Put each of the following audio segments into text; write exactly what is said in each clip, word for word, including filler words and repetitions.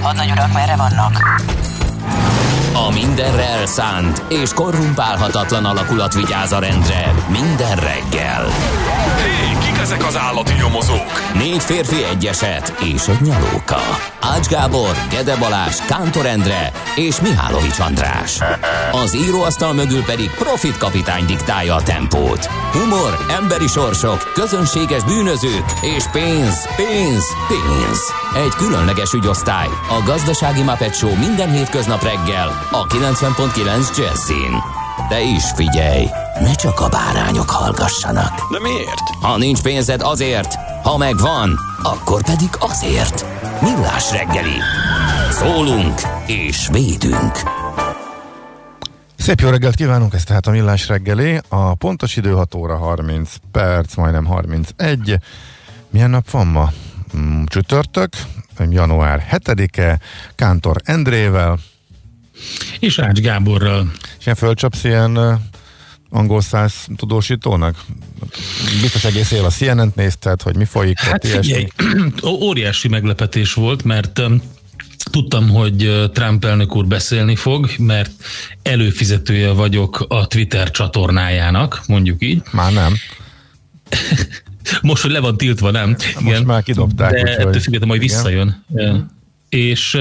Hadnagy urak, merre vannak? A mindenre elszánt és korrumpálhatatlan alakulat vigyáz a rendre minden reggel. Hé, kik ezek az állati nyomozók? Négy férfi, egy eset és egy nyalóka. Ács Gábor, Gede Balázs, Kántor Endre és Mihálovics András. Az íróasztal mögül pedig Profit kapitány diktálja a tempót. Humor, emberi sorsok, közönséges bűnözők és pénz, pénz, pénz. Egy különleges ügyosztály, a Gazdasági Muppet Show minden hétköznap reggel a kilencven pont kilenc Jazzin. De is figyelj, ne csak a bárányok hallgassanak. De miért? Ha nincs pénzed, azért, ha megvan, akkor pedig azért. Millás reggeli. Szólunk és védünk. Szép jó reggelt kívánunk, ez tehát a Millás reggeli. A pontos idő hat óra harminc perc, majdnem harmincegy. Milyen nap van ma? Csütörtök, január hetedike, Kántor Endrével és Ács Gáborral. És ilyen fölcsapsz ilyen angol száz tudósítónak? Biztos egész él a C N N-t nézted, hogy mi folyik? Hát figyelj, óriási meglepetés volt, mert tudtam, hogy Trump elnök úr beszélni fog, mert előfizetője vagyok a Twitter csatornájának, mondjuk így. Már nem. Most, hogy le van tiltva, nem? Most igen, már kidobták. De ettől függetlenül majd visszajön. Igen. És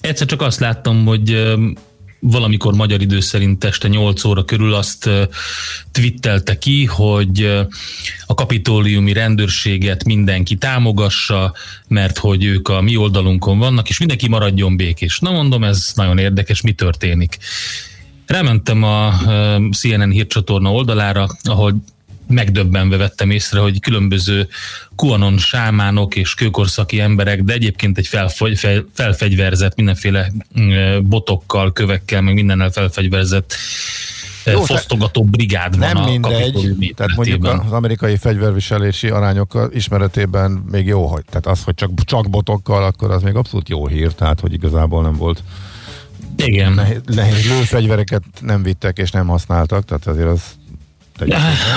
egyszer csak azt láttam, hogy valamikor magyar idő szerint este nyolc óra körül azt twittelte ki, hogy a kapitóliumi rendőrséget mindenki támogassa, mert hogy ők a mi oldalunkon vannak, és mindenki maradjon békés. Na mondom, ez nagyon érdekes, mi történik. Rámentem a C N N hírcsatorna oldalára, ahol megdöbbenve vettem észre, hogy különböző QAnon sámánok és kőkorszaki emberek, de egyébként egy felfogy, fel, felfegyverzett, mindenféle botokkal, kövekkel, meg mindennel felfegyverzett Jó, fosztogató brigád van. Nem mindegy, tehát mondjuk az amerikai fegyverviselési arányok ismeretében még jó, hogy, tehát az, hogy csak, csak botokkal, akkor az még abszolút jó hír, tehát hogy igazából nem volt. Igen. Nehéz, nehéz lőfegyvereket nem vittek és nem használtak, tehát azért az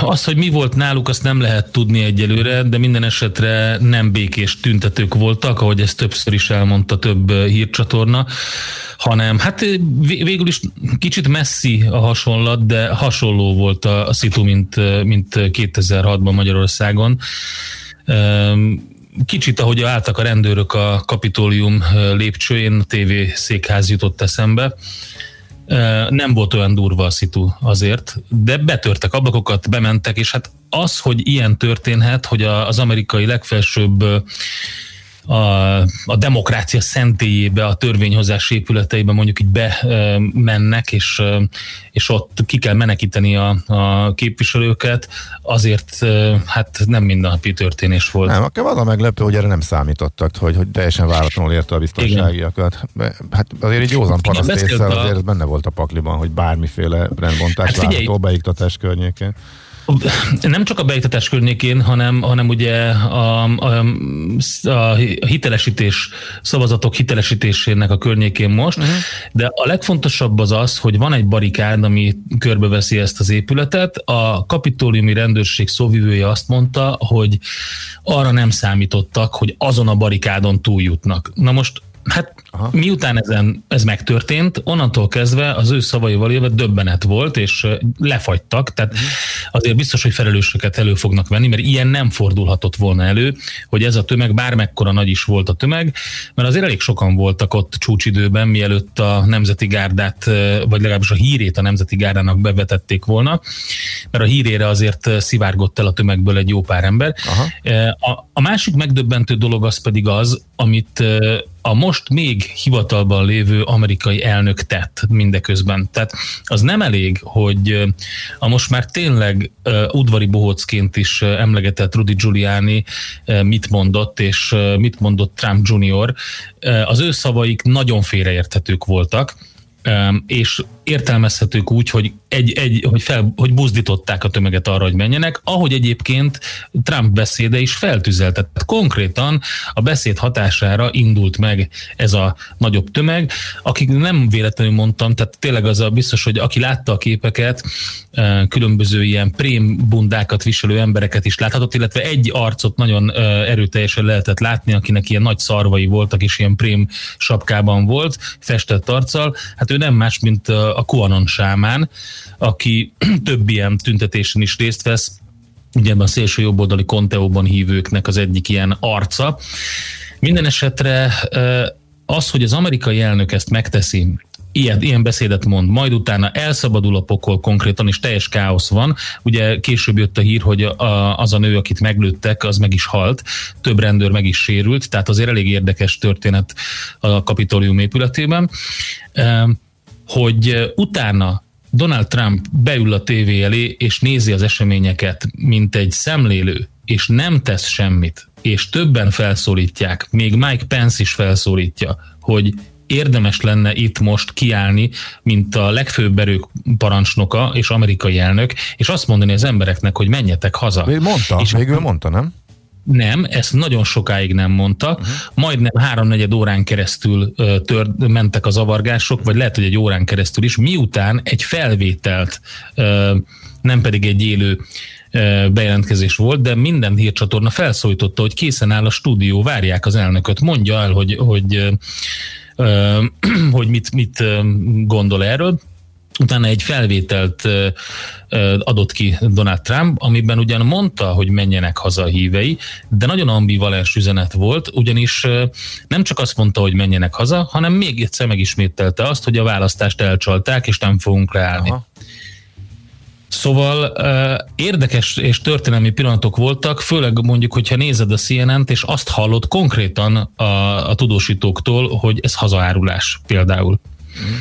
Az, hogy mi volt náluk, azt nem lehet tudni egyelőre, de minden esetre nem békés tüntetők voltak, ahogy ezt többször is elmondta több hírcsatorna, hanem hát végül is kicsit messzi a hasonlat, de hasonló volt a, a szitu, mint, mint kétezer-hatban Magyarországon. Kicsit, ahogy álltak a rendőrök a Kapitólium lépcsőjén, a té vé székház jutott eszembe. Nem volt olyan durva a szitu azért, de betörtek ablakokat, bementek, és hát az, hogy ilyen történhet, hogy az amerikai legfelsőbb a, a demokrácia szentélyébe, a törvényhozás épületeibe mondjuk így bemennek, és, és ott ki kell menekíteni a, a képviselőket, azért hát nem mindennapi történés volt. Nem, akkor az a meglepő, hogy erre nem számítottak, hogy, hogy teljesen váratlanul érte a biztonságiakat. Igen. Hát azért egy józan paraszt észre, azért ez benne volt a pakliban, hogy bármiféle rendbontás hát várható beiktatás környékén. Nem csak a beiktatás környékén, hanem, hanem ugye a, a, a hitelesítés, szavazatok hitelesítésének a környékén most, uh-huh. de a legfontosabb az az, hogy van egy barikád, ami körbeveszi ezt az épületet. A kapitóliumi rendőrség szóvivője azt mondta, hogy arra nem számítottak, hogy azon a barikádon túljutnak. Na most hát aha. miután ezen, ez megtörtént, onnantól kezdve az ő szavaival élve döbbenet volt, és lefagytak, tehát azért biztos, hogy felelősöket elő fognak venni, mert ilyen nem fordulhatott volna elő, hogy ez a tömeg bármekkora nagy is volt a tömeg, mert azért elég sokan voltak ott csúcsidőben, mielőtt a Nemzeti Gárdát, vagy legalábbis a hírét a Nemzeti Gárdának bevetették volna, mert a hírére azért szivárgott el a tömegből egy jó pár ember. A, a másik megdöbbentő dolog az pedig az, amit a most még hivatalban lévő amerikai elnök tett mindeközben. Tehát az nem elég, hogy a most már tényleg udvari bohócként is emlegetett Rudy Giuliani mit mondott, és mit mondott Trump junior Az ő szavaik nagyon félreérthetők voltak, és értelmezhetők úgy, hogy, egy, egy, hogy, fel, hogy buzdították a tömeget arra, hogy menjenek, ahogy egyébként Trump beszéde is feltüzeltett. Konkrétan a beszéd hatására indult meg ez a nagyobb tömeg, akik nem véletlenül mondtam, tehát tényleg az a biztos, hogy aki látta a képeket, különböző ilyen prém bundákat viselő embereket is láthatott, illetve egy arcot nagyon erőteljesen lehetett látni, akinek ilyen nagy szarvai voltak, és ilyen prém sapkában volt, festett arccal, hát ő nem más, mint a QAnon sámán, aki több ilyen tüntetésen is részt vesz, ugye ebben a szélső jobboldali konteóban hívőknek az egyik ilyen arca. Minden esetre az, hogy az amerikai elnök ezt megteszi, Ilyen, ilyen beszédet mond, majd utána elszabadul a pokol konkrétan, és teljes káosz van. Ugye később jött a hír, hogy a, az a nő, akit meglőttek, az meg is halt, több rendőr meg is sérült, tehát azért elég érdekes történet a Kapitólium épületében, hogy utána Donald Trump beül a tévé elé, és nézi az eseményeket, mint egy szemlélő, és nem tesz semmit, és többen felszólítják, még Mike Pence is felszólítja, hogy érdemes lenne itt most kiállni, mint a legfőbb erők parancsnoka és amerikai elnök, és azt mondani az embereknek, hogy menjetek haza. Mondta, és végül mondta, nem? Nem, ezt nagyon sokáig nem mondta, uh-huh. majdnem háromnegyed órán keresztül tör, mentek a zavargások, vagy lehet, hogy egy órán keresztül is, miután egy felvételt, nem pedig egy élő bejelentkezés volt, de minden hírcsatorna felszólította, hogy készen áll a stúdió, várják az elnököt, mondja el, hogy, hogy hogy mit, mit gondol erről. Utána egy felvételt adott ki Donald Trump, amiben ugyan mondta, hogy menjenek haza a hívei, de nagyon ambivalens üzenet volt, ugyanis nem csak azt mondta, hogy menjenek haza, hanem még egyszer megismételte azt, hogy a választást elcsalták, és nem fogunk ráállni. Aha. Szóval érdekes és történelmi pillanatok voltak, főleg mondjuk, hogyha nézed a C N N-t, és azt hallod konkrétan a, a tudósítóktól, hogy ez hazaárulás például. Mm.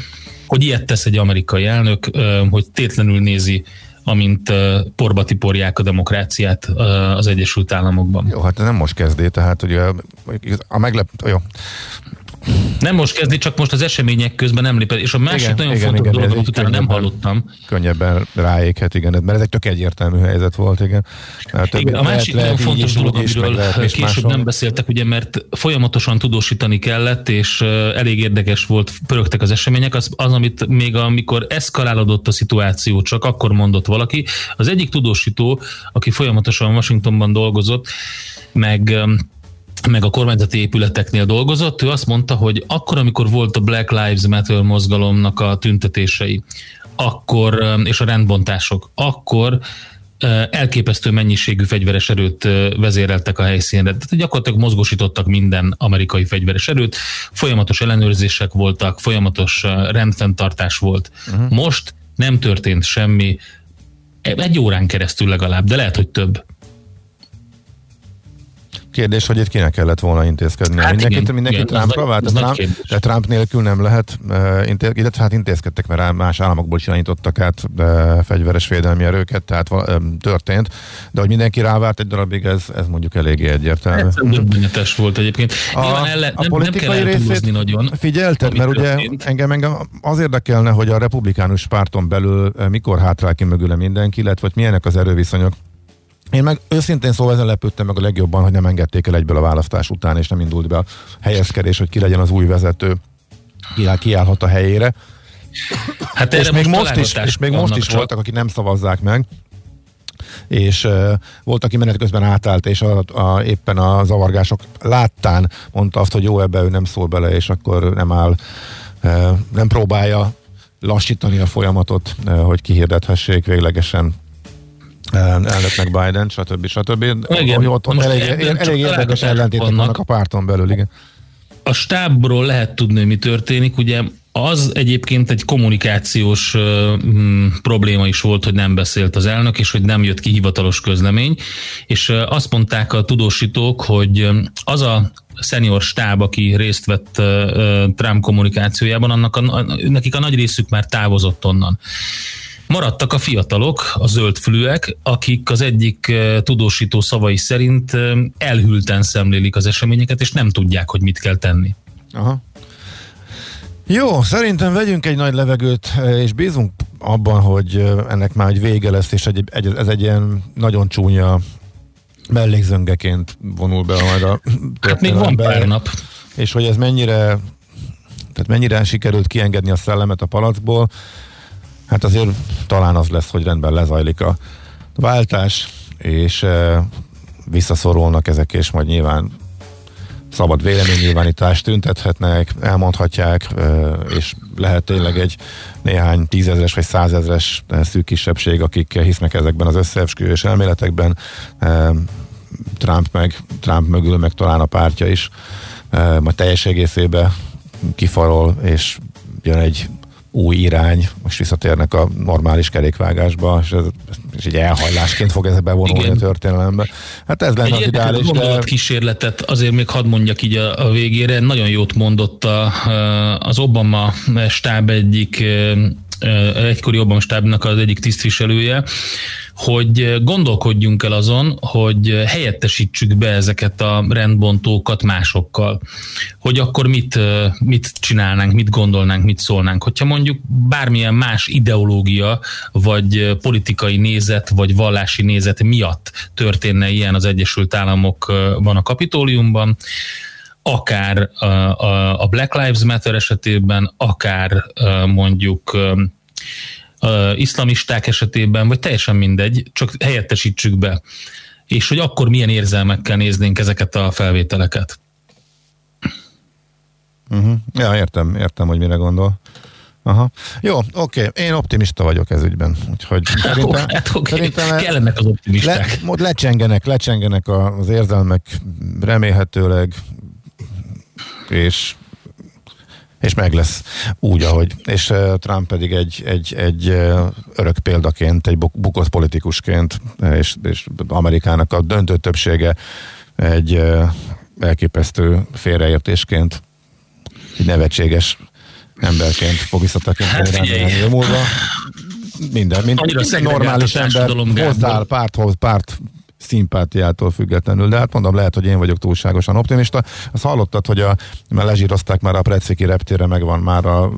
Hogy ilyet tesz egy amerikai elnök, hogy tétlenül nézi, amint porba tiporják a demokráciát az Egyesült Államokban. Jó, hát nem most kezdi, tehát ugye a meglep... Jó. Nem most kezdi, csak most az események közben nem lépett, és a másik igen, nagyon igen, fontos dolog, amit utána nem hallottam. Könnyebben ráéghet, igen, mert ez egy tök egyértelmű helyzet volt, igen. Hát, igen a másik lehet, nagyon fontos dolog, amiről később máson. nem beszéltek, ugye, mert folyamatosan tudósítani kellett, és elég érdekes volt, pörögtek az események, az, az amit még amikor eszkalálódott a szituáció, csak akkor mondott valaki. Az egyik tudósító, aki folyamatosan Washingtonban dolgozott, meg... meg a kormányzati épületeknél dolgozott, ő azt mondta, hogy akkor, amikor volt a Black Lives Matter mozgalomnak a tüntetései, akkor, és a rendbontások, akkor elképesztő mennyiségű fegyveres erőt vezéreltek a helyszínre. Tehát gyakorlatilag mozgósítottak minden amerikai fegyveres erőt, folyamatos ellenőrzések voltak, folyamatos rendfenntartás volt. Uh-huh. Most nem történt semmi, egy órán keresztül legalább, de lehet, hogy több. Kérdés, hogy itt kinek kellett volna intézkedni. Hát mindenki igen, mindenki igen, Trumpra vált, Trump, de Trump nélkül nem lehet, uh, intéz, illetve hát intézkedtek, mert más államokból irányítottak át uh, fegyveres védelmi erőket, tehát uh, történt, de hogy mindenki rávárt egy darabig, ez, ez mondjuk eléggé egyértelmű. Ez döbbenetes volt egyébként. A, ellen, nem, a politikai nem részét nagyon, figyelted, mert ugye engem, engem az érdekelne, hogy a republikánus párton belül uh, mikor hátrál ki mögüle mindenki, illetve hogy milyenek az erőviszonyok. Én meg őszintén szóval ezen lepődtem meg a legjobban, hogy nem engedték el egyből a választás után, és nem indult be a helyezkedés, hogy ki legyen az új vezető, ki állhat a helyére. Hát és, még most is, és még most is voltak, akik nem szavazzák meg, és uh, volt, aki menet közben átállt, és a, a, éppen a zavargások láttán mondta azt, hogy jó, ebbe ő nem szól bele, és akkor nem áll, uh, nem próbálja lassítani a folyamatot, uh, hogy kihirdethessék véglegesen elnöknek Biden, stb. stb. Igen, ott, ott elég, elég érdekes ellentétek vannak a párton belül, igen. A stábról lehet tudni, mi történik, ugye az egyébként egy kommunikációs uh, probléma is volt, hogy nem beszélt az elnök, és hogy nem jött ki hivatalos közlemény, és uh, azt mondták a tudósítók, hogy az a senior stáb, aki részt vett uh, Trump kommunikációjában, annak a, nekik a nagy részük már távozott onnan. Maradtak a fiatalok, a zöldfülűek, akik az egyik tudósító szavai szerint elhülten szemlélik az eseményeket, és nem tudják, hogy mit kell tenni. Aha. Jó, szerintem vegyünk egy nagy levegőt, és bízunk abban, hogy ennek már egy vége lesz, és egy, egy, ez egy ilyen nagyon csúnya mellékzöngeként vonul be majd a történelembe. Hát még van pár nap. És hogy ez mennyire, tehát mennyire sikerült kiengedni a szellemet a palacból, hát azért talán az lesz, hogy rendben lezajlik a váltás, és e, visszaszorulnak ezek, és majd nyilván szabad véleménynyilvánítást tüntethetnek, elmondhatják, e, és lehet tényleg egy néhány tízezres vagy százezres szűk kisebbség, akik hisznek ezekben az összeesküvés elméletekben, e, Trump meg, Trump mögül meg talán a pártja is, e, majd teljes egészébe kifarol, és jön egy új irány, most visszatérnek a normális kerékvágásba, és, ez, és egy elhajlásként fog ez bevonulni igen. a történelembe. Hát ez lenne egy az ideális. De... kísérletet azért még hadd mondjak így a, a végére, nagyon jót mondott a, az Obama stáb egyik egykori Obama stábnak az egyik tisztviselője, hogy gondolkodjunk el azon, hogy helyettesítsük be ezeket a rendbontókat másokkal. Hogy akkor mit, mit csinálnánk, mit gondolnánk, mit szólnánk. Hogyha mondjuk bármilyen más ideológia, vagy politikai nézet, vagy vallási nézet miatt történne ilyen az Egyesült Államokban a Kapitóliumban, akár a Black Lives Matter esetében, akár mondjuk iszlamisták esetében, vagy teljesen mindegy, csak helyettesítsük be. És hogy akkor milyen érzelmekkel néznénk ezeket a felvételeket. Uh-huh. Ja, értem, értem, hogy mire gondol. Aha. Jó, oké, okay. Én optimista vagyok ez ügyben, úgyhogy szerintem, hát, okay. szerintem kellenek az optimisták. Le, lecsengenek, lecsengenek az érzelmek remélhetőleg, és és meg lesz úgy, ahogy. És uh, Trump pedig egy, egy, egy uh, örök példaként, egy bukott politikusként, és, és Amerikának a döntő többsége egy uh, elképesztő félreértésként, egy nevetséges emberként fog visszatekinteni rendben múlva. Minden, minden, minden normális ember hozzááll párthoz, párt szimpátiától függetlenül, de hát mondom, lehet, hogy én vagyok túlságosan optimista. Azt hallottad, hogy a, mert lezsírozták már a Preciki reptére, megvan már a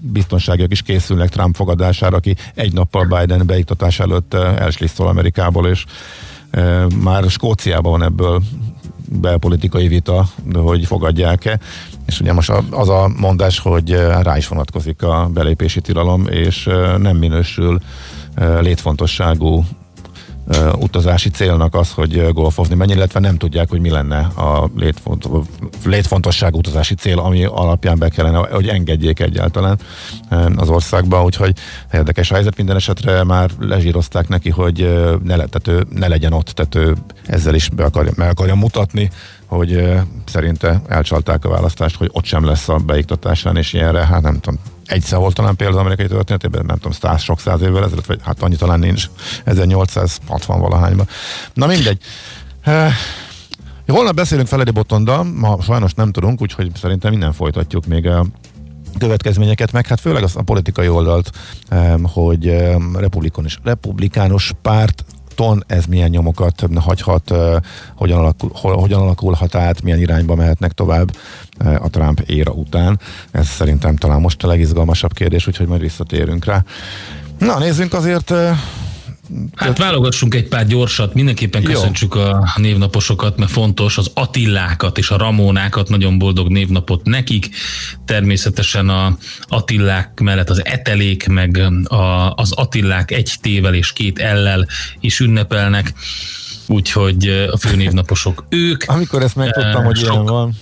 biztonságiak is készülnek Trump fogadására, aki egy nappal Biden beiktatás előtt elslisszol Amerikából, és e, már Skóciában van ebből belpolitikai vita, hogy fogadják-e, és ugye most az a mondás, hogy rá is vonatkozik a belépési tilalom, és nem minősül létfontosságú Uh, utazási célnak az, hogy golfozni menjen, illetve nem tudják, hogy mi lenne a létfont, létfontosság utazási cél, ami alapján be kellene, hogy engedjék egyáltalán az országba, úgyhogy érdekes a helyzet, minden esetre már lezsírozták neki, hogy ne, le, tető, ne legyen ott, tehát ő ezzel is be akarja, meg akarja mutatni, hogy szerinte elcsalták a választást, hogy ott sem lesz a beiktatásán, és ilyenre, hát nem tudom, egyszer volt talán például az amerikai történetében, nem tudom, száz, sok száz évvel ezelőtt, vagy hát annyi talán nincs, ezernyolcszázhatvan valahányban. Na mindegy. Holnap beszélünk Feledi Botondal, ma sajnos nem tudunk, úgyhogy szerintem innen folytatjuk még a következményeket, meg hát főleg az a politikai oldalt, hogy republikánus, republikánus párton ez milyen nyomokat hagyhat, hogyan, alakul, hogyan alakulhat át, milyen irányba mehetnek tovább a Trump éra után. Ez szerintem talán most a legizgalmasabb kérdés, úgyhogy majd visszatérünk rá. Na, nézzünk azért... Hát válogassunk egy pár gyorsat, mindenképpen köszöntsük a névnaposokat, mert fontos, az Attilákat és a Ramónákat, nagyon boldog névnapot nekik, természetesen a Attillák mellett az Etelék, meg a, az Attillák egy tével és két ellel is ünnepelnek, úgyhogy a főnévnaposok ők. Amikor ezt megtudtam, hogy sok... ilyen van.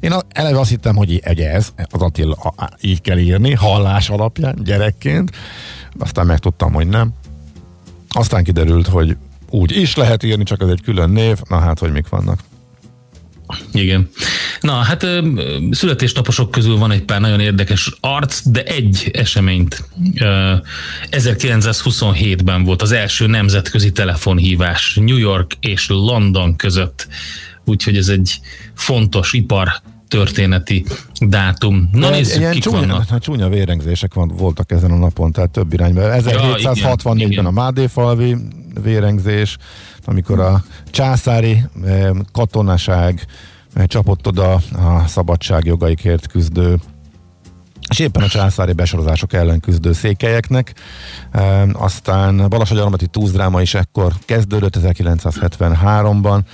Én eleve azt hittem, hogy ez, az Attila így kell írni, hallás alapján, gyerekként, aztán megtudtam, hogy nem. Aztán kiderült, hogy úgy is lehet írni, csak ez egy külön név. Na hát, hogy mik vannak. Igen. Na hát születésnaposok közül van egy pár nagyon érdekes arc, de egy eseményt. ezerkilencszázhuszonhétben volt az első nemzetközi telefonhívás New York és London között. Úgyhogy ez egy fontos ipar történeti dátum. Na nézzük, kik csúnya, vannak. Hát csúnya vérengzések voltak ezen a napon, tehát több irányban. ezerhétszázhatvannégyben ja, igen, igen. A Mádéfalvi vérengzés, amikor a császári katonaság csapott oda a szabadság jogaikért küzdő és éppen a császári besorozások ellen küzdő székelyeknek. Aztán Balassagyarmati túzdráma is ekkor kezdődött ezerkilencszázhetvenháromban,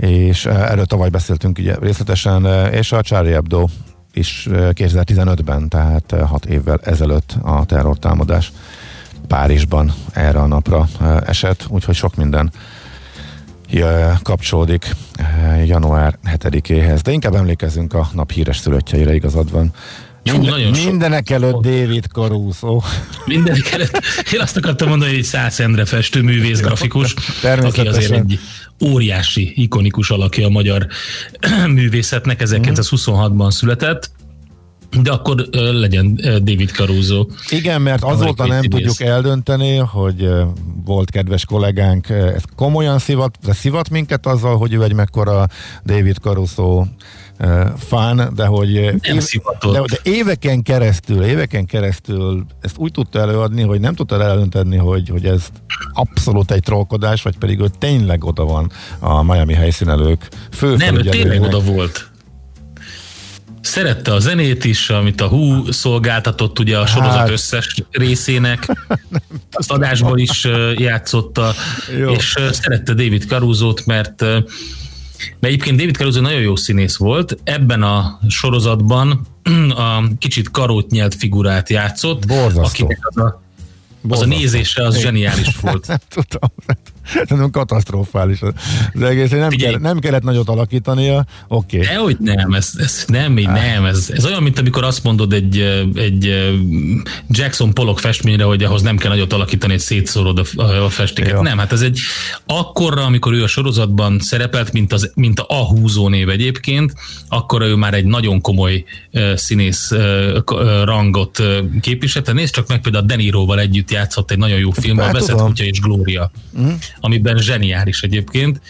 és erről tavaly beszéltünk ugye részletesen, és a Charlie Hebdo is kétezer-tizenötben, tehát hat évvel ezelőtt a terrortámadás Párizsban erre a napra esett, úgyhogy sok minden kapcsolódik január hetedikéhez. De inkább emlékezzünk a nap híres szülöttjeire, igazad van. Minden, mindenek előtt David Caruso. Mindenek előtt. Én azt akartam mondani, hogy egy Ács Endre festőművész, grafikus, aki azért egy óriási, ikonikus alakja a magyar művészetnek, ezerkilencszázhuszonhatban született, de akkor legyen David Caruso. Igen, mert azóta nem tudjuk eldönteni, hogy volt kedves kollégánk, ez komolyan szivat, de szivat minket azzal, hogy ő egy mekkora David Caruso fán, de hogy de, de éveken keresztül, éveken keresztül ezt úgy tudta előadni, hogy nem tudta elönteni, hogy, hogy ez abszolút egy trollkodás, vagy pedig ő tényleg oda van a Miami helyszínelők főfelügyelőjének. Nem, tényleg oda volt. Szerette a zenét is, amit a hú szolgáltatott ugye a sorozat hát. összes részének, azt adásból is játszotta, jó. És szerette David Caruso-t, mert de egyébként David Caruso nagyon jó színész volt, ebben a sorozatban a kicsit karótnyelt figurát játszott, borzasztó. Akinek az a, az a nézése az zseniális volt. Tudom, szerintem katasztrofális az egész, nem, kell, nem kellett nagyot alakítania, oké. Okay. Dehogy nem, ez, ez nem, így nem, ez, ez olyan, mint amikor azt mondod egy, egy Jackson Pollock festményre, hogy ahhoz nem kell nagyot alakítani, hogy szétszórod a, a festéket. Jó. Nem, hát ez egy akkorra, amikor ő a sorozatban szerepelt, mint, az, mint a ahúzó név egyébként, akkorra ő már egy nagyon komoly uh, színész uh, rangot uh, képviselte. Nézd csak meg, például a De Niroval együtt játszott egy nagyon jó filmben, hát, Veszett Kutya és Glória. Mm. Amiben zseniális egyébként.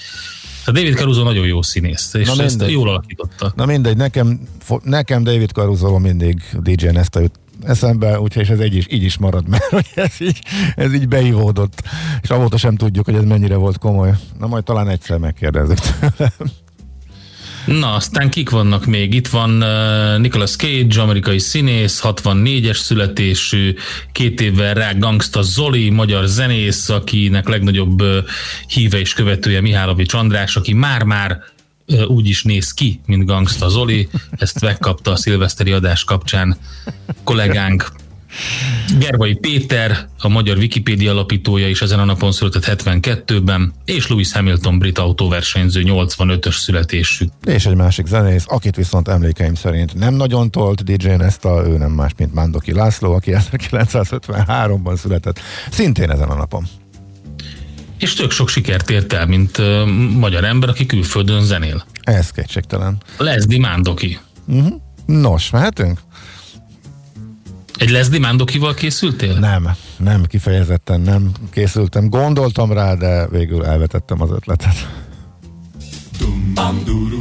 Tehát David Caruso nagyon jó színész, és ezt jól alakította. Na mindegy, nekem, nekem David Caruso mindig dé jé-n ezt a eszembe, úgyhogy ez egy is, így is marad, mert ez így, ez így beivódott. És avóta sem tudjuk, hogy ez mennyire volt komoly. Na majd talán egyszer megkérdezzük tőlem. Na, aztán kik vannak még? Itt van uh, Nicolas Cage, amerikai színész, hatvannégyes születésű, két évvel rá Gangsta Zoli, magyar zenész, akinek legnagyobb uh, híve és követője Mihálovics András, aki már-már uh, úgy is néz ki, mint Gangsta Zoli. Ezt megkapta a szilveszteri adás kapcsán kollégánk. Gervai Péter, a magyar Wikipédia alapítója is ezen a napon született hetvenkettőben, és Lewis Hamilton brit autóversenyző nyolcvanötös születésű. És egy másik zenész, akit viszont emlékeim szerint nem nagyon tolt dé jé-n ezt a, ő nem más, mint Mándoki László, aki ezerkilencszázötvenháromban született, szintén ezen a napon. És tök sok sikert ért el, mint uh, magyar ember, aki külföldön zenél. Ez kétségtelen. Leslie Mándoki. Uh-huh. Nos, mehetünk? Egy Leslie Mándokival készültél? Nem, nem, kifejezetten nem készültem. Gondoltam rá, de végül elvetettem az ötletet. Dum, Vigyél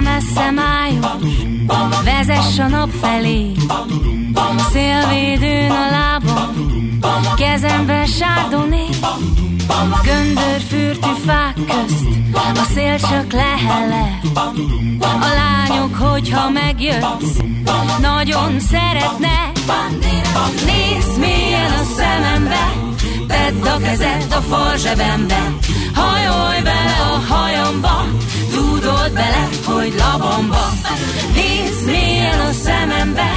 messze májat, vezess a nap felé, szélvédőn a lábam, kezemben sárdoné. Göndörfürtű fák közt a szél csak lehele. A lányok, hogyha megjössz, nagyon szeretnek. Nézz mélyen a szemembe, tedd a kezed a fal zsebembe, hajolj bele a hajamba, dúdold bele, hogy labamba. Nézz mélyen a szemembe,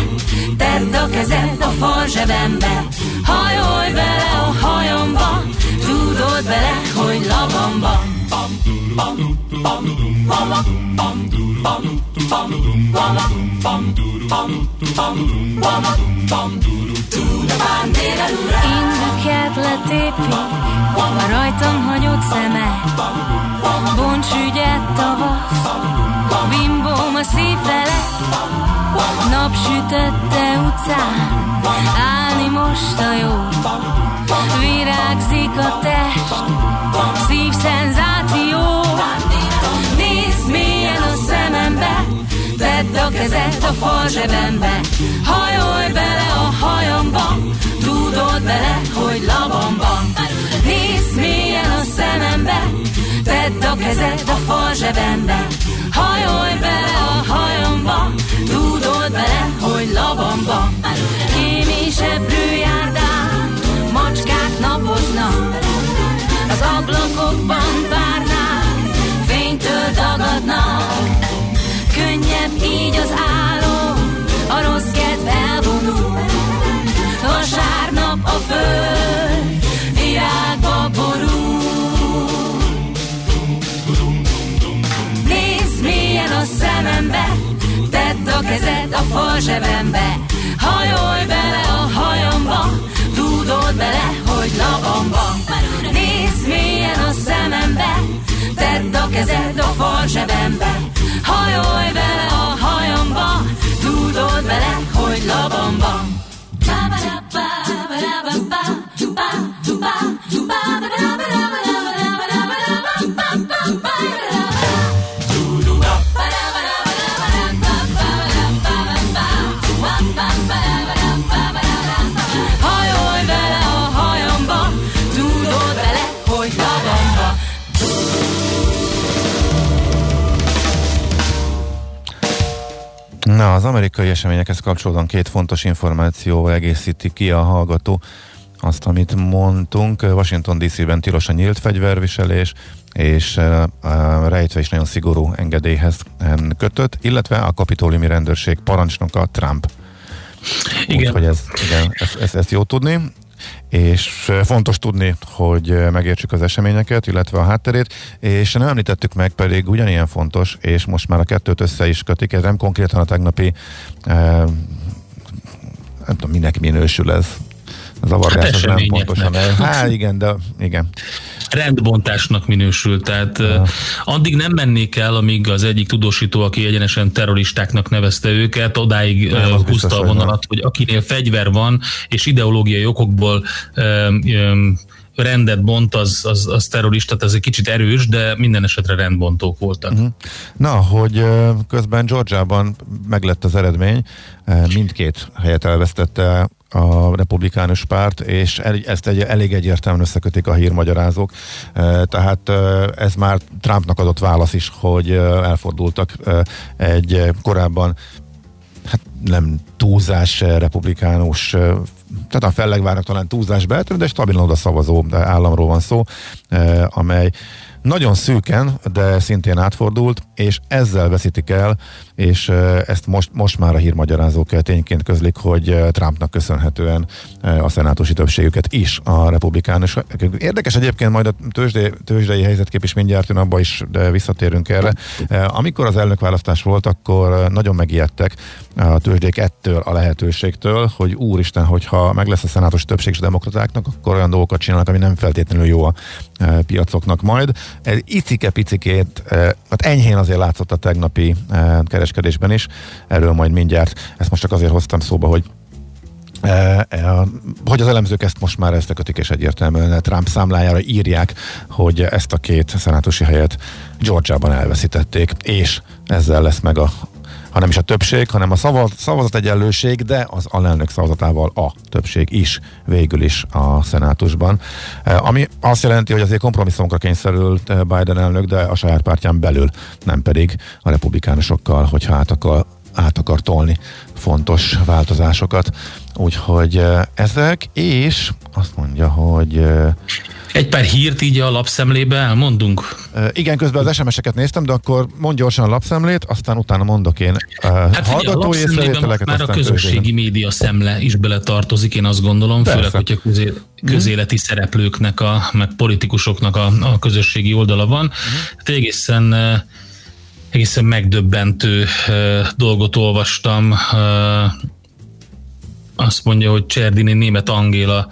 tedd a kezed a fal zsebembe, hajolj bele a hajamba, dúdold bele, hogy labamba. Ingeket letépik a rajtam hagyott szemek, bonts ügyet tavasz, bimbóm a szívfele. Napsütötte utcán, állni most a jó, virágzik a test, szívszenzáció. Nézd mélyen a szemembe, tedd a kezed a fal zsebembe, hajolj bele a hajamba, dúdold bele, hogy labamba. Nézd mélyen a szemembe, tedd a kezed a fal zsebembe, hajolj bele a hajamba, dúdold bele, hogy labamba. Kémiseprő járdán macskák napoznak, az ablakokban párnák fénytől dagadnak. Könnyebb így az álom, a rossz kedv elvonul, vasárnap a föld virágba borul. Nézd mélyen a szemembe, tedd a kezed a fal zsebembe, hajolj bele a hajamba, dúdold bele, hogy labamba. Nézd mélyen a szemembe, tedd a kezed a fal zsebembe, hajolj bele a hajamba, dúdold bele, hogy labamba. Hajolj bele a hajamba, dúdold bele, hogy labamba. Na, az amerikai eseményekhez kapcsolódóan két fontos információval egészíti ki a hallgató azt, amit mondtunk. Washington dé cében tilos a nyílt fegyverviselés, és rejtve is nagyon szigorú engedélyhez kötött, illetve a kapitoliumi rendőrség parancsnoka Trump. Igen. Úgyhogy ez, igen, ezt, ezt, ezt jó tudni, és fontos tudni, hogy megértsük az eseményeket, illetve a hátterét, és nem említettük meg, pedig ugyanilyen fontos, és most már a kettőt össze is kötik, ez nem konkrétan a tegnapi e, nem tudom, minek minősül ez a zavargás, hát az nem pontosan el. Hát igen, de igen. Rendbontásnak minősül, tehát ja. Addig nem mennék el, amíg az egyik tudósító, aki egyenesen terroristáknak nevezte őket, odáig nem, húzta biztos, a vonalat, hogy akinél fegyver van, és ideológiai okokból öm, öm, rendet bont, az, az, az terrorista, ez egy kicsit erős, de minden esetre rendbontók voltak. Uh-huh. Na, hogy közben Georgiában meglett az eredmény, mindkét helyet elvesztette a republikánus párt, és el, ezt egy, elég egyértelműen összekötik a hírmagyarázók. Tehát ez már Trumpnak adott válasz is, hogy elfordultak egy korábban hát nem túlzás republikánus, tehát a fellegvárnak talán túlzásba eltűnt, de stabilan oda szavazó államról van szó, amely nagyon szűken, de szintén átfordult, és ezzel veszítik el, és ezt most, most már a hírmagyarázók tényként közlik, hogy Trumpnak köszönhetően a szenátusi többségüket is a republikánus. Érdekes egyébként, majd a tőzsdei, tőzsdei helyzetkép is mindjárt jön, abba is visszatérünk erre. Amikor az elnökválasztás volt, akkor nagyon megijedtek a tőzsdék ettől a lehetőségtől, hogy úristen, hogyha meg lesz a szenátusi többség és a demokratáknak, akkor olyan dolgokat csinálnak, ami nem feltétlenül jó a piacoknak majd. Egy icike-picikét, hát enyhén azért látszott a tegnapi kereskedésben is, erről majd mindjárt. Ezt most csak azért hoztam szóba, hogy hogy az elemzők ezt most már összekötik, és egyértelműen Trump számlájára írják, hogy ezt a két szenátusi helyet Georgiában elveszítették, és ezzel lesz meg a, ha nem is a többség, hanem a szavaz, szavazategyenlőség, de az alelnök szavazatával a többség is végül is a szenátusban. Ami azt jelenti, hogy azért kompromisszumokra kényszerült Biden elnök, de a saját pártján belül, nem pedig a republikánusokkal, hogyha át akar, át akar tolni fontos változásokat. Úgyhogy ezek, és azt mondja, hogy... Egy pár hírt így a lapszemlébe elmondunk. Igen, közben az es em es-eket néztem, de akkor mondj gyorsan a lapszemlét, aztán utána mondok én hát hallgatói észrevételeket. Már a közösségi közélen. Média szemle is beletartozik, én azt gondolom, persze. Főleg, hogyha közé, közéleti hmm. szereplőknek, a, meg politikusoknak a, a közösségi oldala van. Hmm. Hát egészen... egészen megdöbbentő uh, dolgot olvastam. Uh, azt mondja, hogy Cserdini német Angéla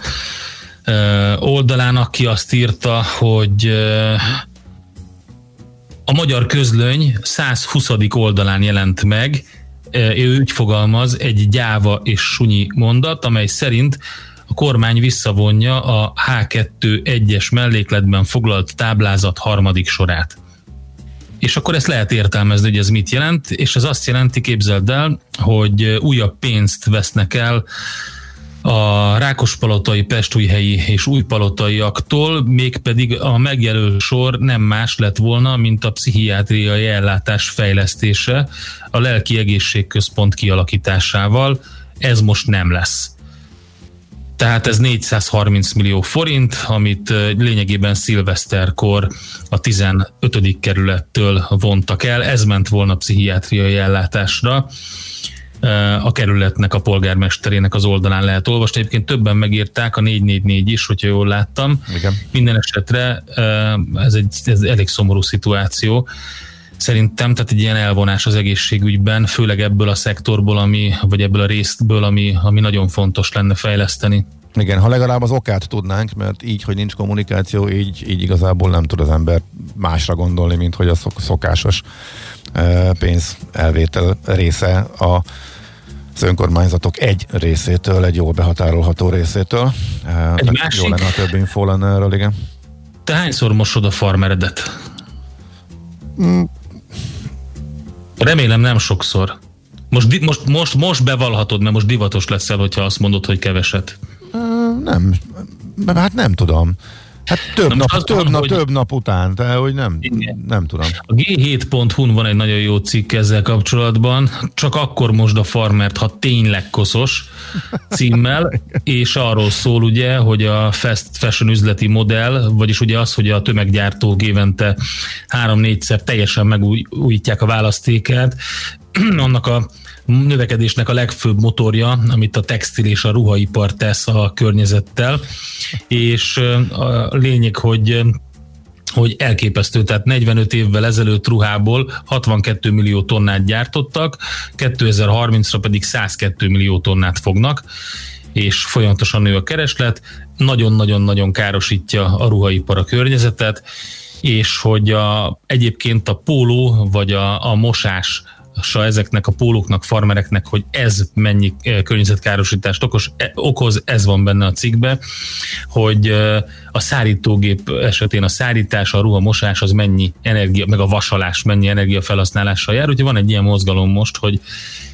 uh, oldalán, aki azt írta, hogy uh, a Magyar Közlöny száz huszadik oldalán jelent meg. Uh, ő úgy fogalmaz, egy gyáva és sunyi mondat, amely szerint a kormány visszavonja a há kettő egyes mellékletben foglalt táblázat harmadik sorát. És akkor ezt lehet értelmezni, hogy ez mit jelent, és ez azt jelenti, képzeld el, hogy újabb pénzt vesznek el a rákospalotai, pestújhelyi és újpalotaiaktól, mégpedig a megjelölt sor nem más lett volna, mint a pszichiátriai ellátás fejlesztése a lelki egészségközpont kialakításával. Ez most nem lesz. Tehát ez négyszázharminc millió forint, amit lényegében szilveszterkor a tizenötödik kerülettől vontak el. Ez ment volna pszichiátriai ellátásra. A kerületnek, a polgármesterének az oldalán lehet olvasni. Egyébként többen megírták, a négy négy négy is, hogyha jól láttam. Igen. Minden esetre ez egy ez elég szomorú szituáció. Szerintem, tehát egy ilyen elvonás az egészségügyben, főleg ebből a szektorból, ami, vagy ebből a részből, ami, ami nagyon fontos lenne fejleszteni. Igen, ha legalább az okát tudnánk, mert így, hogy nincs kommunikáció, így, így igazából nem tud az ember másra gondolni, mint hogy a szokásos pénz elvétel része a az önkormányzatok egy részétől, egy jól behatárolható részétől. Egy meg másik? Jó lenne, a több infó lenne erről, igen. Te hányszor mosod a farmeredet? Mm. Remélem nem sokszor. Most, most, most, most bevallhatod, mert most divatos leszel, hogyha azt mondod, hogy keveset. Uh, nem, hát nem tudom. Hát több, Na, nap, több, van, nap, hogy... több nap után, tehát hogy nem, nem tudom. A gé hét pont hu-n van egy nagyon jó cikk ezzel kapcsolatban, csak akkor mosd a farmert, ha tényleg koszos címmel, és arról szól ugye, hogy a fast fashion üzleti modell, vagyis ugye az, hogy a tömeggyártók évente három-négyszer teljesen megújítják a választékát, annak a növekedésnek a legfőbb motorja, amit a textil és a ruhaipar tesz a környezettel, és a lényeg, hogy, hogy elképesztő, tehát negyvenöt évvel ezelőtt ruhából hatvankét millió tonnát gyártottak, kétezer-harmincra pedig százkettő millió tonnát fognak, és folyamatosan nő a kereslet, nagyon-nagyon-nagyon károsítja a ruhaipar a környezetet, és hogy a, egyébként a póló vagy a, a mosás ezeknek a pólóknak, farmereknek, hogy ez mennyi környezetkárosítást okos, okoz, ez van benne a cikkben, hogy a szárítógép esetén a szárítás, a ruhamosás az mennyi energia, meg a vasalás mennyi energiafelhasználással jár, úgyhogy van egy ilyen mozgalom most, hogy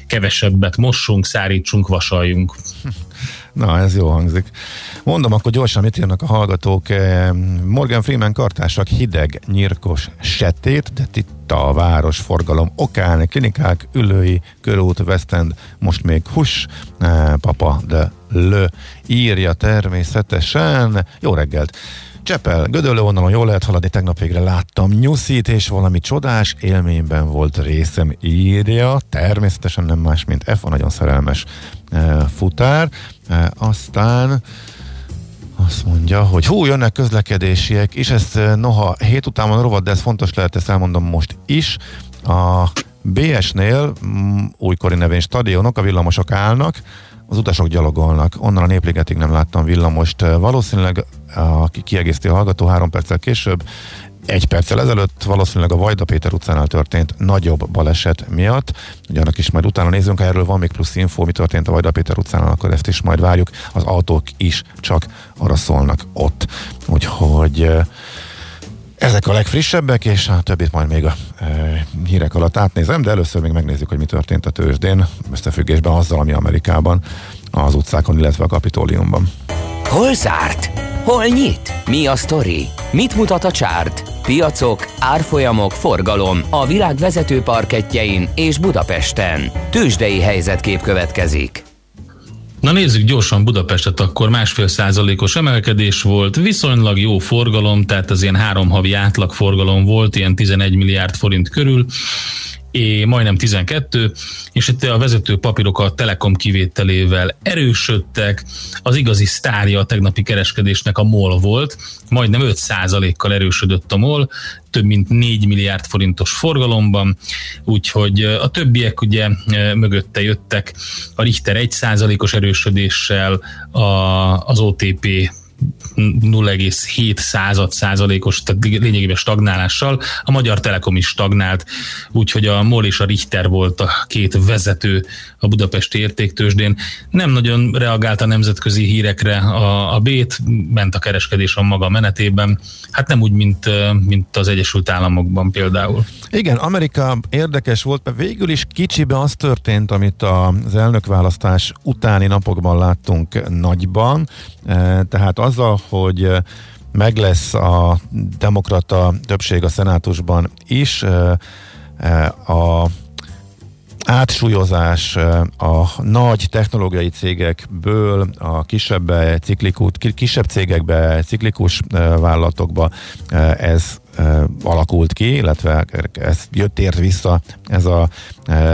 kevesebbet mossunk, szárítsunk, vasaljunk. Na, ez jó hangzik. Mondom, akkor gyorsan mit írnak a hallgatók. Morgan Freeman kartársak hideg, nyírkos setét, de titta a város forgalom okán, klinikák, ülői, körút, West End, most még hús, papa de lő írja természetesen. Jó reggelt! Csepel, Gödöllő onnan, jól lehet haladni, tegnap végre láttam nyuszit, és valami csodás élményben volt részem, írja. Természetesen nem más, mint F, a nagyon szerelmes e, futár. E, aztán azt mondja, hogy hú, jönnek közlekedésiek, és ez noha hét után van rovat, de ez fontos lehet, ezt elmondom most is. A bé es-nél, újkori nevén stadionok, a villamosok állnak, az utasok gyalogolnak. Onnan a Népligetig nem láttam villamost. Valószínűleg, aki kiegészíti a hallgató, három perccel később egy perccel ezelőtt valószínűleg a Vajda Péter utcánál történt nagyobb baleset miatt. Ugyanak is majd utána nézzünk, erről van még plusz infó, mi történt a Vajda Péter utcánál, akkor ezt is majd várjuk. Az autók is csak arra szólnak ott. Úgyhogy ezek a legfrissebbek, és a többit majd még a e, hírek alatt átnézem, de először még megnézzük, hogy mi történt a tőzsdén, összefüggésben azzal, ami Amerikában, az utcákon, illetve a Kapitóliumban. Hol zárt? Hol nyit? Mi a sztori? Mit mutat a csárt? Piacok, árfolyamok, forgalom a világ vezető parkettjein és Budapesten. Tőzsdei helyzetkép következik. Na nézzük gyorsan Budapestet, akkor másfél százalékos emelkedés volt, viszonylag jó forgalom, tehát az ilyen három havi átlagforgalom volt, ilyen tizenegy milliárd forint körül, és majdnem tizenkettő, és itt a vezető papírok a Telekom kivételével erősödtek, az igazi sztárja a tegnapi kereskedésnek a MOL volt, majdnem öt százalékkal erősödött a MOL, több mint négy milliárd forintos forgalomban, úgyhogy a többiek ugye mögötte jöttek, a Richter egy százalékos erősödéssel, a, az o té pé nulla egész hét százalékos, tehát lényegében stagnálással, a Magyar Telekom is stagnált, úgyhogy a MOL és a Richter volt a két vezető a budapesti értéktőzsdén. Nem nagyon reagált a nemzetközi hírekre a, a bét, ment a kereskedés a maga menetében, hát nem úgy, mint, mint az Egyesült Államokban például. Igen, Amerika érdekes volt, mert végül is kicsibe az történt, amit az elnökválasztás utáni napokban láttunk nagyban, tehát az azzal, hogy meg lesz a demokrata többség a szenátusban is, a átsúlyozás a nagy technológiai cégekből a kisebb, ciklikus, kisebb cégekbe, ciklikus vállalatokba ez alakult ki, illetve ez jött ért vissza ez a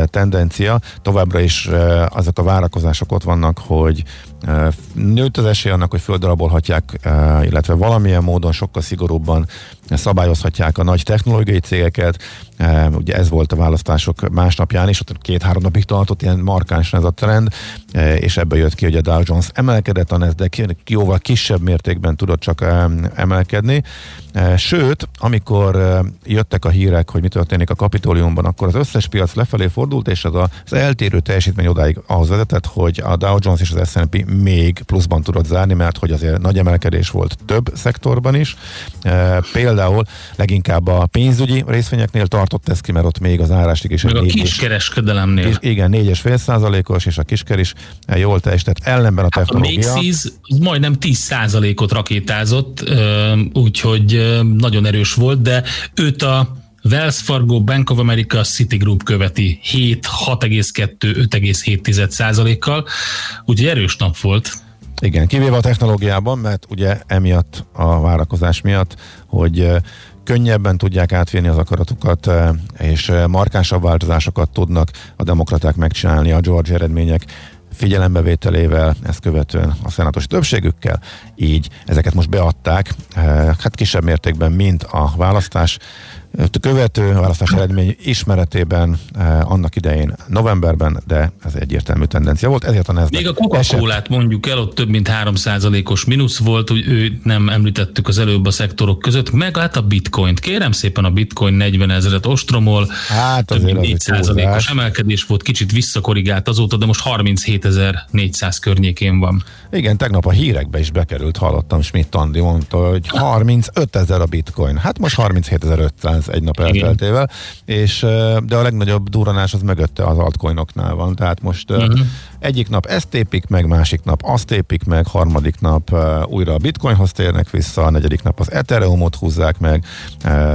tendencia. Továbbra is azok a várakozások ott vannak, hogy nőtt az esély annak, hogy földarabolhatják, illetve valamilyen módon sokkal szigorúbban szabályozhatják a nagy technológiai cégeket. Ugye ez volt a választások másnapján is, ott két-három napig tartott, ilyen markánsan ez a trend, és ebből jött ki, hogy a Dow Jones emelkedett, a Nasdaq jóval kisebb mértékben tudott csak emelkedni. Sőt, amikor jöttek a hírek, hogy mi történik a Kapitóliumban, akkor az összes piac lefelé fordult, és az, az eltérő teljesítmény odáig ahhoz vezetett, hogy a Dow Jones és az es and pé még pluszban tudott zárni, mert hogy azért nagy emelkedés volt több szektorban is. Például leginkább a pénzügyi részvényeknél tartott ez ki, mert ott még az árásig is. Meg a kiskereskedelemnél. Kis, igen, négy egész öt százalékos, és a kisker is jól teljesített, ellenben a technológia. Hát a Macy's majdnem tíz százalékot rakétázott, úgyhogy nagyon erős volt, de őt a Wells Fargo, Bank of America, Citigroup követi hét, hat egész kettő, öt egész hét százalékkal, úgyhogy erős nap volt. Igen, kivéve a technológiában, mert ugye emiatt a várakozás miatt, hogy könnyebben tudják átvinni az akaratukat, és markánsabb változásokat tudnak a demokraták megcsinálni a Georgia eredmények figyelembevételével, ezt követően a szenátus többségükkel, így ezeket most beadták, hát kisebb mértékben, mint a választás követő, a választás eredmény ismeretében annak idején novemberben, de ez egyértelmű tendencia volt. Ezért a Nasdaq. Még a Coca-Colát mondjuk el, ott több mint három százalékos mínusz volt, hogy őt nem említettük az előbb a szektorok között, meg hát a Bitcoint. Kérem szépen, a Bitcoin negyvenezret ostromol, hát több mint négy százalékos emelkedés volt, kicsit visszakorrigált azóta, de most harminchétezer-négyszáz környékén van. Igen, tegnap a hírekbe is bekerült, hallottam, Schmidt Andi mondta, hogy harmincötezer a Bitcoin. Hát most harminchétezer-ötszáz egy nap elteltével, és, de a legnagyobb durranás az mögötte az altcoinoknál van, tehát most uh-huh. egyik nap ezt tépik meg, másik nap azt tépik meg, harmadik nap újra a Bitcoinhoz térnek vissza, a negyedik nap az Ethereumot húzzák meg,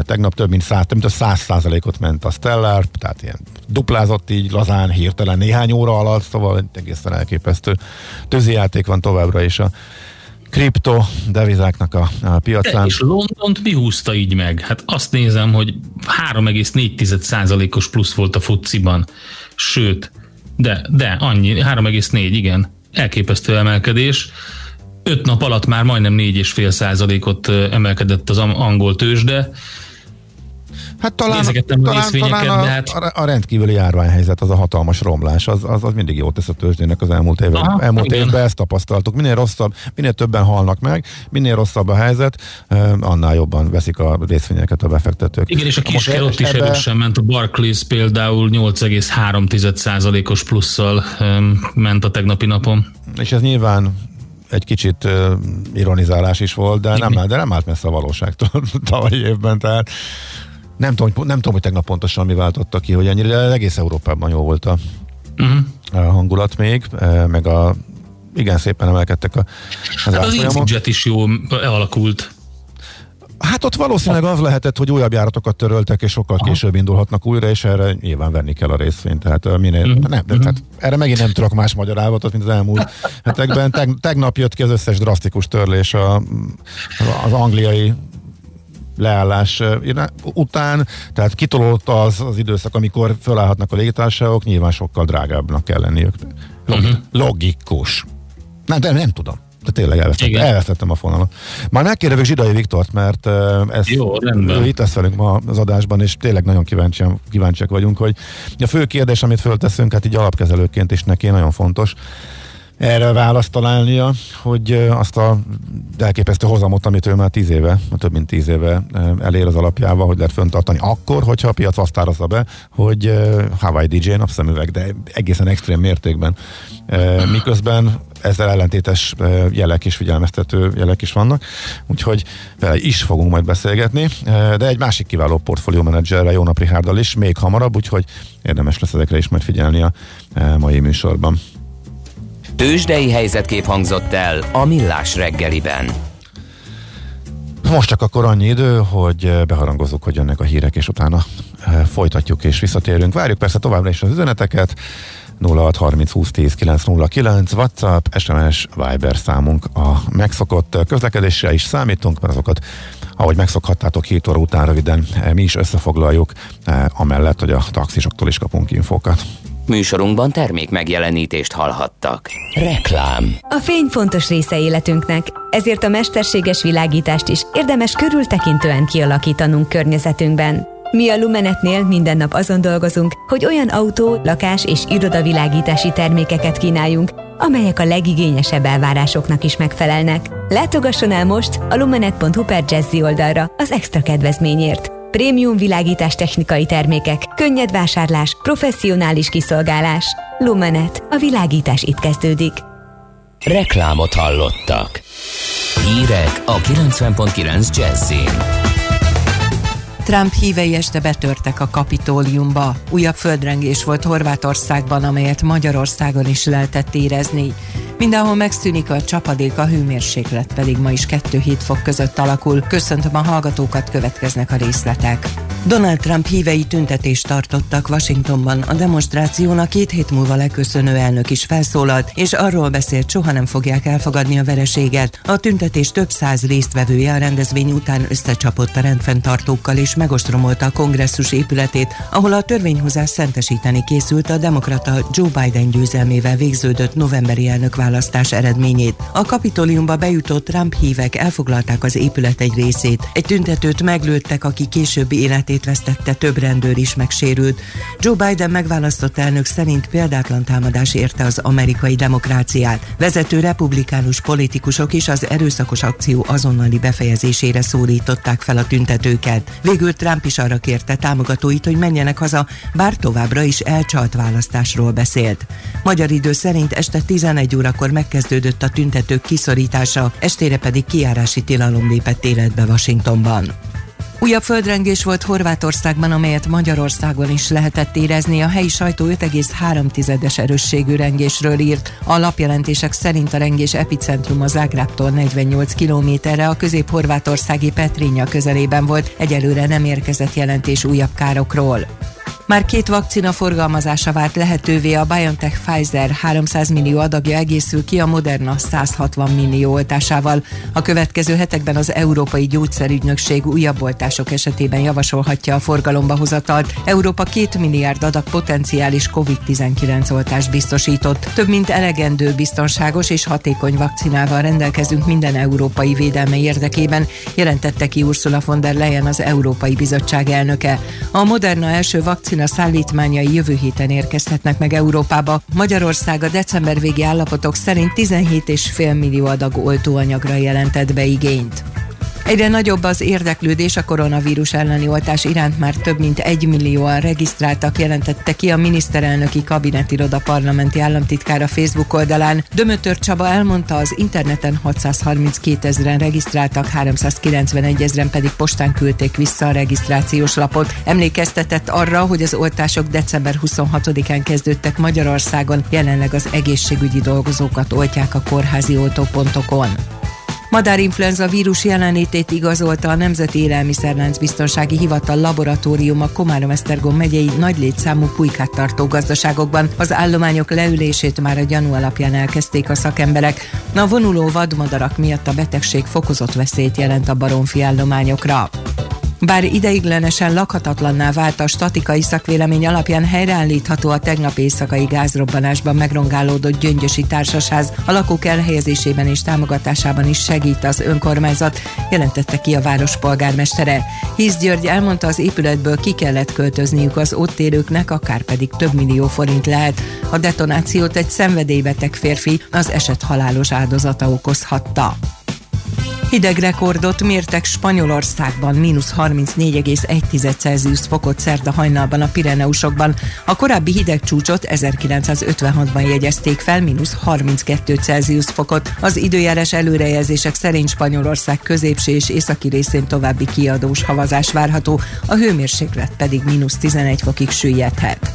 tegnap több mint száz, több mint száz százalékot ment a Stellar, tehát ilyen duplázott így lazán, hirtelen néhány óra alatt, szóval egészen elképesztő tűzijáték van továbbra is a kripto devizáknak a, a piacán. De és Londont mi húzta így meg? Hát azt nézem, hogy három egész négy százalékos plusz volt a fociban. Sőt, de, de annyi, három egész négy, igen. Elképesztő emelkedés. Öt nap alatt már majdnem négy egész öt százalékot emelkedett az angol tőzsde. Hát talán, talán, talán a, hát... a rendkívüli járványhelyzet, az a hatalmas romlás, az, az, az mindig jót tesz a tőzsdének az elmúlt évben. Aha, elmúlt igen. évben ezt tapasztaltuk. Minél rosszabb, minél többen halnak meg, minél rosszabb a helyzet, annál jobban veszik a részvényeket a befektetők. Igen, és a kiskel ott is ebbe... erősen ment. A Barclays például nyolc egész három tized százalékos plusszal ment a tegnapi napon. És ez nyilván egy kicsit uh, ironizálás is volt, de nem, de nem állt messze a valóságtól tavalyi évben, tehát nem tudom, nem tudom, hogy tegnap pontosan mi váltotta ki, hogy ennyire, egész Európában jó volt a, uh-huh. a hangulat még, meg a igen szépen emelkedtek a, az hát árfolyamok. Az EasyJet is jól alakult. Hát ott valószínűleg az lehetett, hogy újabb járatokat töröltek, és sokkal Aha. később indulhatnak újra, és erre nyilván venni kell a részvényt. Tehát, minél, mm. nem, de, mm. tehát erre megint nem tudok más magyar állatot, mint az elmúlt hetekben. Teg, tegnap jött ki az összes drasztikus törlés a, az angliai leállás után, tehát kitolódott az, az időszak, amikor fölállhatnak a légitársaságok, nyilván sokkal drágábbnak kell lenniük. Log, mm-hmm. Logikus. Nem, de nem tudom. De tényleg elvesztettem, elvesztettem a fonalat. Már megkérdezünk Zsidai Viktort, mert ez, Jó, ő itt lesz velünk ma az adásban, és tényleg nagyon kíváncsian, kíváncsiak vagyunk, hogy a fő kérdés, amit fölteszünk, hát így alapkezelőként is neki nagyon fontos erre választ találnia, hogy azt a elképesztő hozamot, amit ő már tíz éve, több mint tíz éve elér az alapjával, hogy lehet föntartani akkor, hogyha a piac azt árazza be, hogy Hawaii dé jé napszemüveg, de egészen extrém mértékben. Miközben ezzel ellentétes jelek és figyelmeztető jelek is vannak, úgyhogy vele is fogunk majd beszélgetni, de egy másik kiváló portfóliómenedzserrel, Jónap Richárddal is még hamarabb, úgyhogy érdemes lesz ezekre is majd figyelni a mai műsorban. Tőzsdei helyzetkép hangzott el a Millás reggeliben. Most csak akkor annyi idő, hogy beharangozzuk, hogy jönnek a hírek, és utána folytatjuk és visszatérünk. Várjuk persze továbbra is az üzeneteket. nulla hat harminc húsz tíz kilenc nulla kilenc WhatsApp, es em es, Viber számunk a megszokott. Közlekedésre is számítunk, mert azokat, ahogy megszokhattátok, hét óra után röviden mi is összefoglaljuk, amellett, hogy a taxisoktól is kapunk infókat. Műsorunkban termék megjelenítést hallhattak. Reklám. A fény fontos része életünknek, ezért a mesterséges világítást is érdemes körültekintően kialakítanunk környezetünkben. Mi a Lumenetnél minden nap azon dolgozunk, hogy olyan autó, lakás és irodavilágítási termékeket kínáljunk, amelyek a legigényesebb elvárásoknak is megfelelnek. Látogasson el most a lumenet.hu per Jazzy oldalra az extra kedvezményért. Prémium világítás technikai termékek, könnyed vásárlás, professzionális kiszolgálás. Lumenet. A világítás itt kezdődik. Reklámot hallottak. Hírek a kilencven pont kilenc Jazzyn. Trump hívei este betörtek a Kapitóliumba. Újabb földrengés volt Horvátországban, amelyet Magyarországon is lehetett érezni. Mindenhol megszűnik a csapadék, a hőmérséklet pedig ma is kettő-hét fok között alakul. Köszöntöm a hallgatókat, következnek a részletek. Donald Trump hívei tüntetést tartottak Washingtonban. A demonstrációnak két hét múlva leköszönő elnök is felszólalt, és arról beszélt, soha nem fogják elfogadni a vereséget. A tüntetés több száz résztvevője a rendezvény után összecsapott a rendfenntartókkal és megostromolta a kongresszus épületét, ahol a törvényhozás szentesíteni készült a demokrata Joe Biden győzelmével végződött novemberi elnökválasztás eredményét. A Kapitóliumba bejutott Trump hívek elfoglalták az épület egy részét. Egy tüntetőt meglőttek, aki későbbi életét vesztette, több rendőr is megsérült. Joe Biden megválasztott elnök szerint példátlan támadás érte az amerikai demokráciát. Vezető republikánus politikusok is az erőszakos akció azonnali befejezésére szólították fel a tüntetőket. Végül Trump is arra kérte támogatóit, hogy menjenek haza, bár továbbra is elcsalt választásról beszélt. Magyar idő szerint este tizenegy órakor megkezdődött a tüntetők kiszorítása, estére pedig kijárási tilalom lépett életbe Washingtonban. Újabb földrengés volt Horvátországban, amelyet Magyarországon is lehetett érezni. A helyi sajtó öt egész három tizedes erősségű rengésről írt. A lapjelentések szerint a rengés epicentruma Zágrábtól negyvennyolc kilométerre a közép-horvátországi Petrinja közelében volt. Egyelőre nem érkezett jelentés újabb károkról. Már két vakcina forgalmazása vált lehetővé, a BioNTech-Pfizer háromszáz millió adagja egészül ki a Moderna száz hatvan millió oltásával. A következő hetekben az Európai Gyógyszerügynökség újabb oltások esetében javasolhatja a forgalomba hozatalt. Európa két milliárd adag potenciális kovid tizenkilenc oltást biztosított. Több mint elegendő biztonságos és hatékony vakcinával rendelkezünk minden európai védelme érdekében, jelentette ki Ursula von der Leyen, az Európai Bizottság elnöke. A Moderna első vakcina szállítmányai jövő héten érkezhetnek meg Európába. Magyarország a december végi állapotok szerint tizenhét egész öt millió adag oltóanyagra jelentett be igényt. Egyre nagyobb az érdeklődés a koronavírus elleni oltás iránt, már több mint egy millióan regisztráltak, jelentette ki a miniszterelnöki kabinetiroda parlamenti államtitkára Facebook oldalán. Dömötör Csaba elmondta, az interneten hatszázharminckétezren regisztráltak, háromszázkilencvenegyezren pedig postán küldték vissza a regisztrációs lapot. Emlékeztetett arra, hogy az oltások december huszonhatodikán kezdődtek Magyarországon, jelenleg az egészségügyi dolgozókat oltják a kórházi oltópontokon. Madárinfluenza vírus jelenlétét igazolta a Nemzeti Élelmiszerlánc Biztonsági Hivatal laboratóriuma Komárom-Esztergom megyei nagy létszámú pulykát tartó gazdaságokban. Az állományok leülését már a gyanú alapján elkezdték a szakemberek. A vonuló vadmadarak miatt a betegség fokozott veszélyt jelent a baromfi állományokra. Bár ideiglenesen lakhatatlanná vált, a statikai szakvélemény alapján helyreállítható a tegnap éjszakai gázrobbanásban megrongálódott gyöngyösi társasház. A lakók elhelyezésében és támogatásában is segít az önkormányzat, jelentette ki a város polgármestere. Hisz György elmondta, az épületből ki kellett költözniük az ott élőknek, akár pedig több millió forint lehet. A detonációt egy szenvedélybeteg férfi, az eset halálos áldozata okozhatta. Hidegrekordot mértek Spanyolországban, mínusz harmincnégy egész egy Celsius fokot szerda hajnalban a Pireneusokban. A korábbi hidegcsúcsot ezerkilencszázötvenhatban jegyezték fel, mínusz harminckettő Celsius fokot. Az időjárás előrejelzések szerint Spanyolország középső és északi részén további kiadós havazás várható, a hőmérséklet pedig mínusz tizenegy fokig süllyedhet.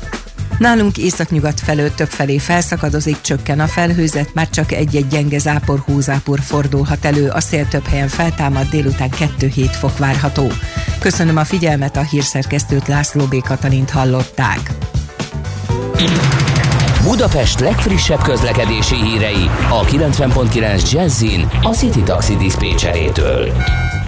Nálunk északnyugat felől többfelé felszakadozik, csökken a felhőzet, már csak egy-egy gyenge zápor, hózápor fordulhat elő, a szél több helyen feltámad, délután kettő-hét fok várható. Köszönöm a figyelmet, a hírszerkesztőt, László B. Katalint hallották. Budapest legfrissebb közlekedési hírei a kilencven pont kilenc Jazzin a City Taxi diszpécserétől.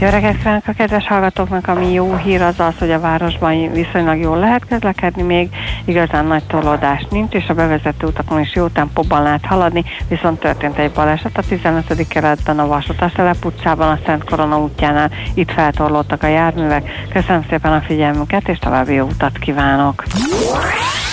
Jó reggelt kívánok a kedves hallgatóknak! Ami jó hír az az, hogy a városban viszonylag jól lehet közlekedni, még igazán nagy tolódás nincs, és a bevezető utakon is jó tempóban lehet haladni, viszont történt egy baleset a tizenötödik kerületben, a Vasútasztelep utcában, a Szent Korona útjánál, itt feltorlódtak a járművek. Köszönöm szépen a figyelmüket, és további jó utat kívánok!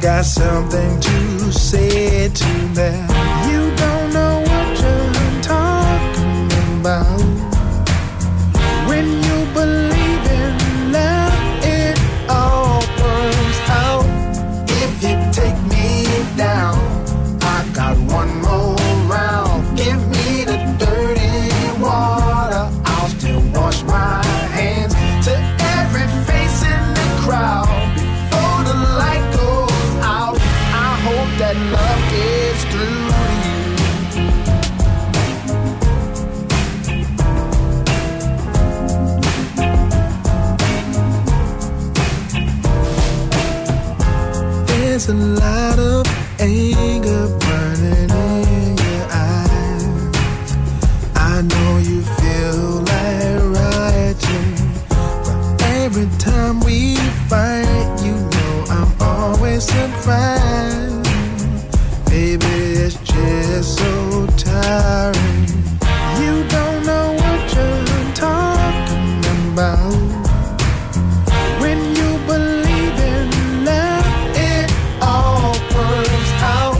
Got something to say to that. You don't know what you're talking about when you believe in love. It all burns out. If you take me down, I got one more round. Give me the dirty water, I'll still wash my hands. To every face in the crowd, before the light goes, that love gets through to you. There's a lot of anger burning in your eyes. I know you feel like rioting, but every time we fight, you know I'm always surprised. Baby, it's just so tiring. You don't know what you're talking about when you believe in love. It all burns out.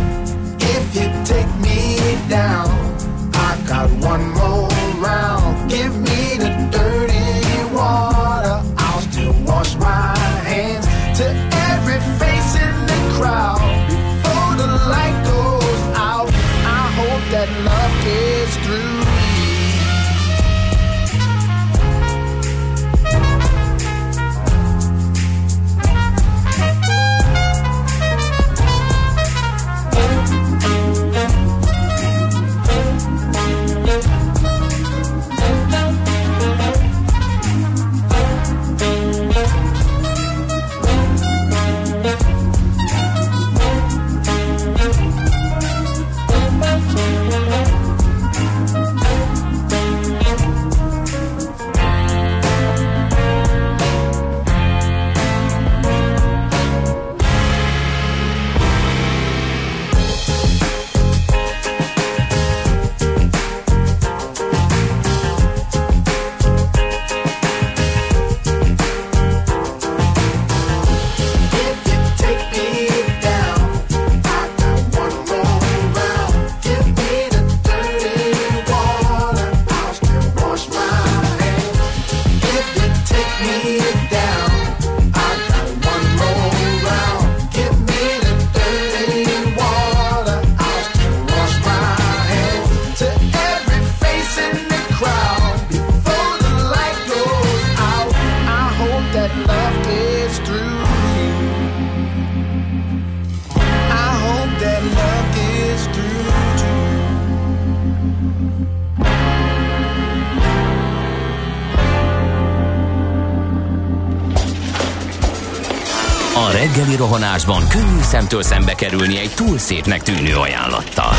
reggeli rohanásban könnyű szemtől szembe kerülni egy túl szépnek tűnő ajánlattal.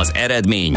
Az eredmény...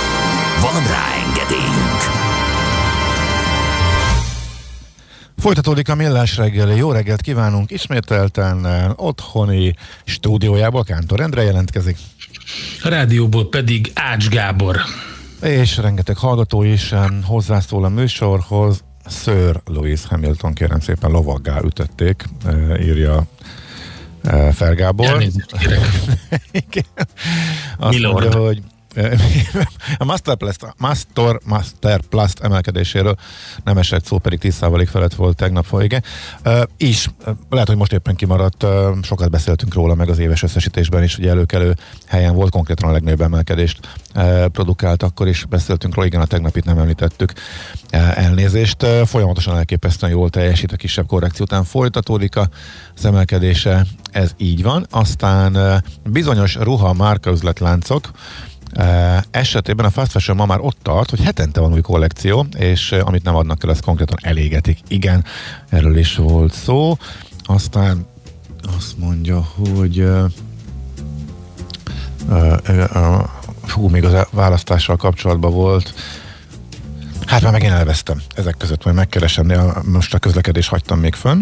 Van rá engedélyünk. Folytatódik a Millás reggeli. Jó reggelt kívánunk ismételten otthoni stúdiójából. Kántor Endre jelentkezik. A rádióból pedig Ács Gábor. És rengeteg hallgató is hozzászól a műsorhoz. Sir Lewis Hamilton, kérem szépen, lovaggá ütötték, írja Fer Gábor. Elnézést kérek. Igen. Azt mondja, hogy a Masterplast, Master, Masterplast emelkedéséről nem esett szó, pedig tíz százalék felett volt tegnap folyige. E, is, lehet, hogy most éppen kimaradt, sokat beszéltünk róla, meg az éves összesítésben is, ugye előkelő helyen volt, konkrétan a legnagyobb emelkedést e, produkált, akkor is beszéltünk róla, igen, a tegnapit nem említettük, e, elnézést. E, folyamatosan elképesztően jól teljesít, a kisebb korrekció után folytatódik az emelkedése, ez így van. Aztán e, bizonyos ruha márkaüzletláncok esetében a fast fashion ma már ott tart, hogy hetente van új kollekció, és amit nem adnak el, ezt konkrétan elégetik. Igen, erről is volt szó. Aztán azt mondja, hogy uh, uh, uh, fú, még az választással kapcsolatban volt. Hát már megint elvesztem ezek között, majd megkeresem, de most a közlekedést hagytam még fönn.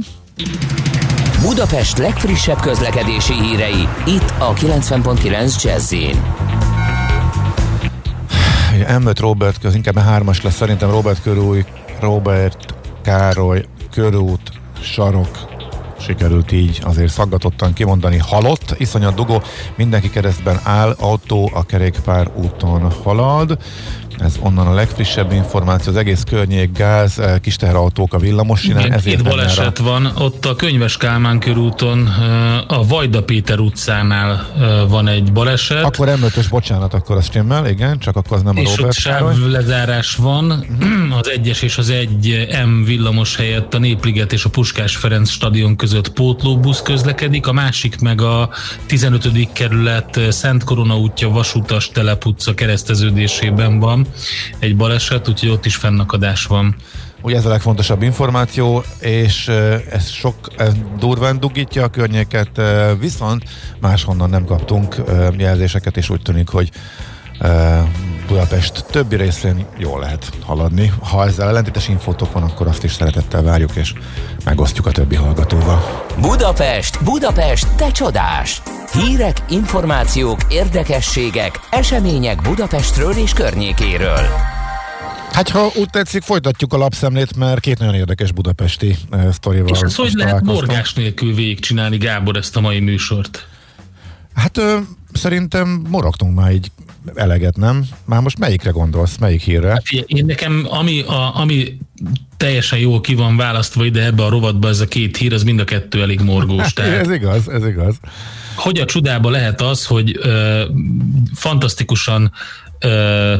Budapest legfrissebb közlekedési hírei itt a kilencven pont kilenc Jazz-in. em öt Robert köz, inkább hármas lesz szerintem, Robert körúj, Robert Károly körút sarok, sikerült így azért szaggatottan kimondani, halott, iszonyat dugó, mindenki keresztben áll, autó a kerékpár úton halad. Ez onnan a legfrissebb információ, az egész környék gáz, kis teherautók a villamossinál. Két baleset van, ott a Könyves Kálmán körúton, a Vajda Péter utcánál van egy baleset. Akkor em ötös, bocsánat, akkor azt stimmel, igen, csak akkor az nem a Robert. És ott sávlezárás van, az egyes és az egy em villamos helyett a Népliget és a Puskás Ferenc stadion között pótlóbusz közlekedik, a másik meg a tizenötödik kerület Szent Korona útja Vasutas Telep utca kereszteződésében van egy baleset, úgyhogy ott is fennakadás van. Ugye ez a legfontosabb információ, és ez sok ez durván dugítja a környéket, viszont máshonnan nem kaptunk jelzéseket, és úgy tűnik, hogy Budapest többi részén jól lehet haladni. Ha ezzel ellentétes infótok van, akkor azt is szeretettel várjuk, és megosztjuk a többi hallgatóval. Budapest, Budapest, te csodás! Hírek, információk, érdekességek, események Budapestről és környékéről. Hát ha úgy tetszik, folytatjuk a lapszemlét, mert két nagyon érdekes budapesti uh, sztorival. És az, hogy lehet morgás nélkül végigcsinálni, Gábor, ezt a mai műsort? Hát uh, szerintem morogtunk már így eleget, nem? Már most melyikre gondolsz? Melyik hírre? Hát, én nekem, ami, a, ami teljesen jól ki van választva ide ebbe a rovatba, ez a két hír, az mind a kettő elég morgós. Tehát... ez igaz, ez igaz. Hogy a csodába lehet az, hogy ö, fantasztikusan ö,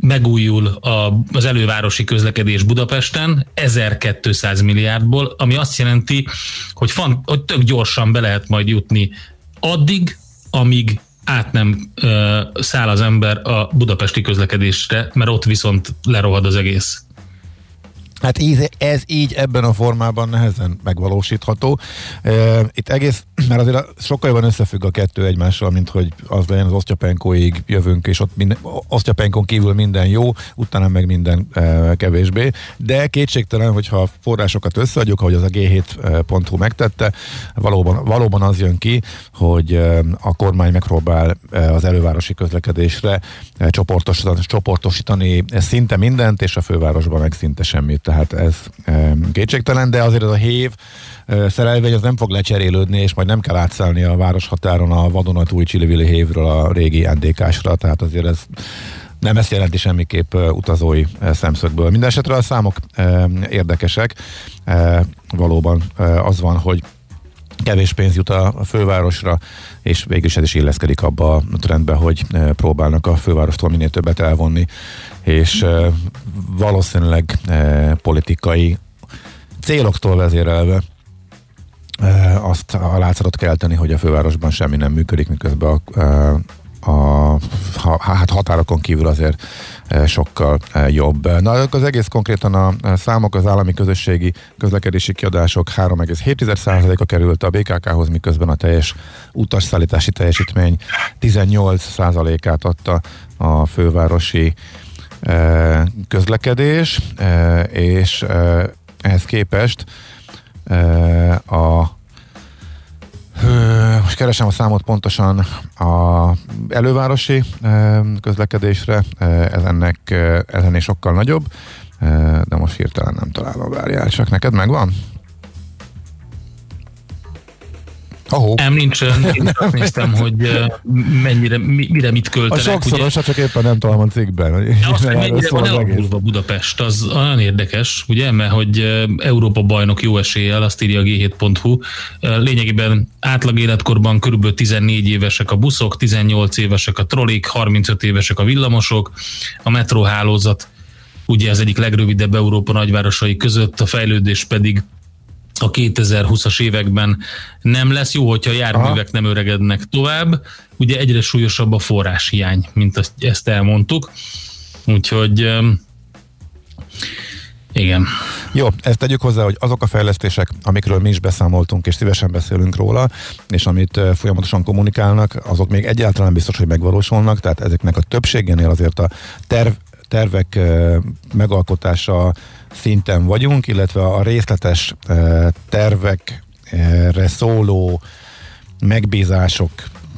megújul a, az elővárosi közlekedés Budapesten ezerkétszáz milliárdból, ami azt jelenti, hogy, fan, hogy tök gyorsan be lehet majd jutni addig, amíg át nem ö, száll az ember a budapesti közlekedésre, mert ott viszont lerohad az egész. Hát így, ez így ebben a formában nehezen megvalósítható. E, itt egész, mert azért sokkal jobban összefügg a kettő egymással, mint hogy az legyen az Osztyapenkóig jövünk, és ott minden, Osztyapenkon kívül minden jó, utána meg minden e, kevésbé. De kétségtelen, hogyha forrásokat összeadjuk, ahogy az a gé hét pont hú megtette, valóban, valóban az jön ki, hogy a kormány megpróbál az elővárosi közlekedésre csoportosítani, csoportosítani szinte mindent, és a fővárosban meg szinte semmit. Tehát ez kétségtelen, de azért ez a hév szerelvény az nem fog lecserélődni, és majd nem kell átszállni a városhatáron a vadonatúj Csillivili hévről a régi en dé ká-sra, tehát azért ez nem ezt jelenti semmiképp utazói szemszögből. Mindenesetre a számok érdekesek. Valóban az van, hogy kevés pénz jut a fővárosra, és végül is ez is illeszkedik abba a trendbe, hogy próbálnak a fővárostól minél többet elvonni, és valószínűleg politikai céloktól vezérelve azt a látszatot kelteni, hogy a fővárosban semmi nem működik, miközben a, a, a hát határokon kívül azért sokkal jobb. Na, az egész konkrétan a számok, az állami közösségi közlekedési kiadások három egész hét tized százaléka került a bé ká ká-hoz, miközben a teljes utasszállítási teljesítmény tizennyolc százalékát adta a fővárosi közlekedés, és ehhez képest a most keresem a számot pontosan a elővárosi közlekedésre, ez ennek, ez ennél sokkal nagyobb, de most hirtelen nem találom, várjál, csak neked megvan? Ahó. Nem nincsen, én néztem, hogy mennyire, mire mit költenek. A sokszoros, csak éppen nem találom a cikkben. De azt, hogy mennyire van elapulva Budapest, az olyan érdekes, ugye, mert hogy Európa bajnok jó eséllyel, azt írja a gé hét pont hú, lényegében átlag életkorban körülbelül tizennégy évesek a buszok, tizennyolc évesek a trolik, harmincöt évesek a villamosok, a metróhálózat ugye az egyik legrövidebb Európa nagyvárosai között, a fejlődés pedig a kétezerhúszas években nem lesz jó, hogyha a járművek nem öregednek tovább. Ugye egyre súlyosabb a forráshiány, mint azt, ezt elmondtuk. Úgyhogy igen. Jó, ezt tegyük hozzá, hogy azok a fejlesztések, amikről mi is beszámoltunk, és szívesen beszélünk róla, és amit folyamatosan kommunikálnak, azok még egyáltalán biztos, hogy megvalósulnak, tehát ezeknek a többségénél azért a terv tervek megalkotása szinten vagyunk, illetve a részletes tervekre szóló megbízások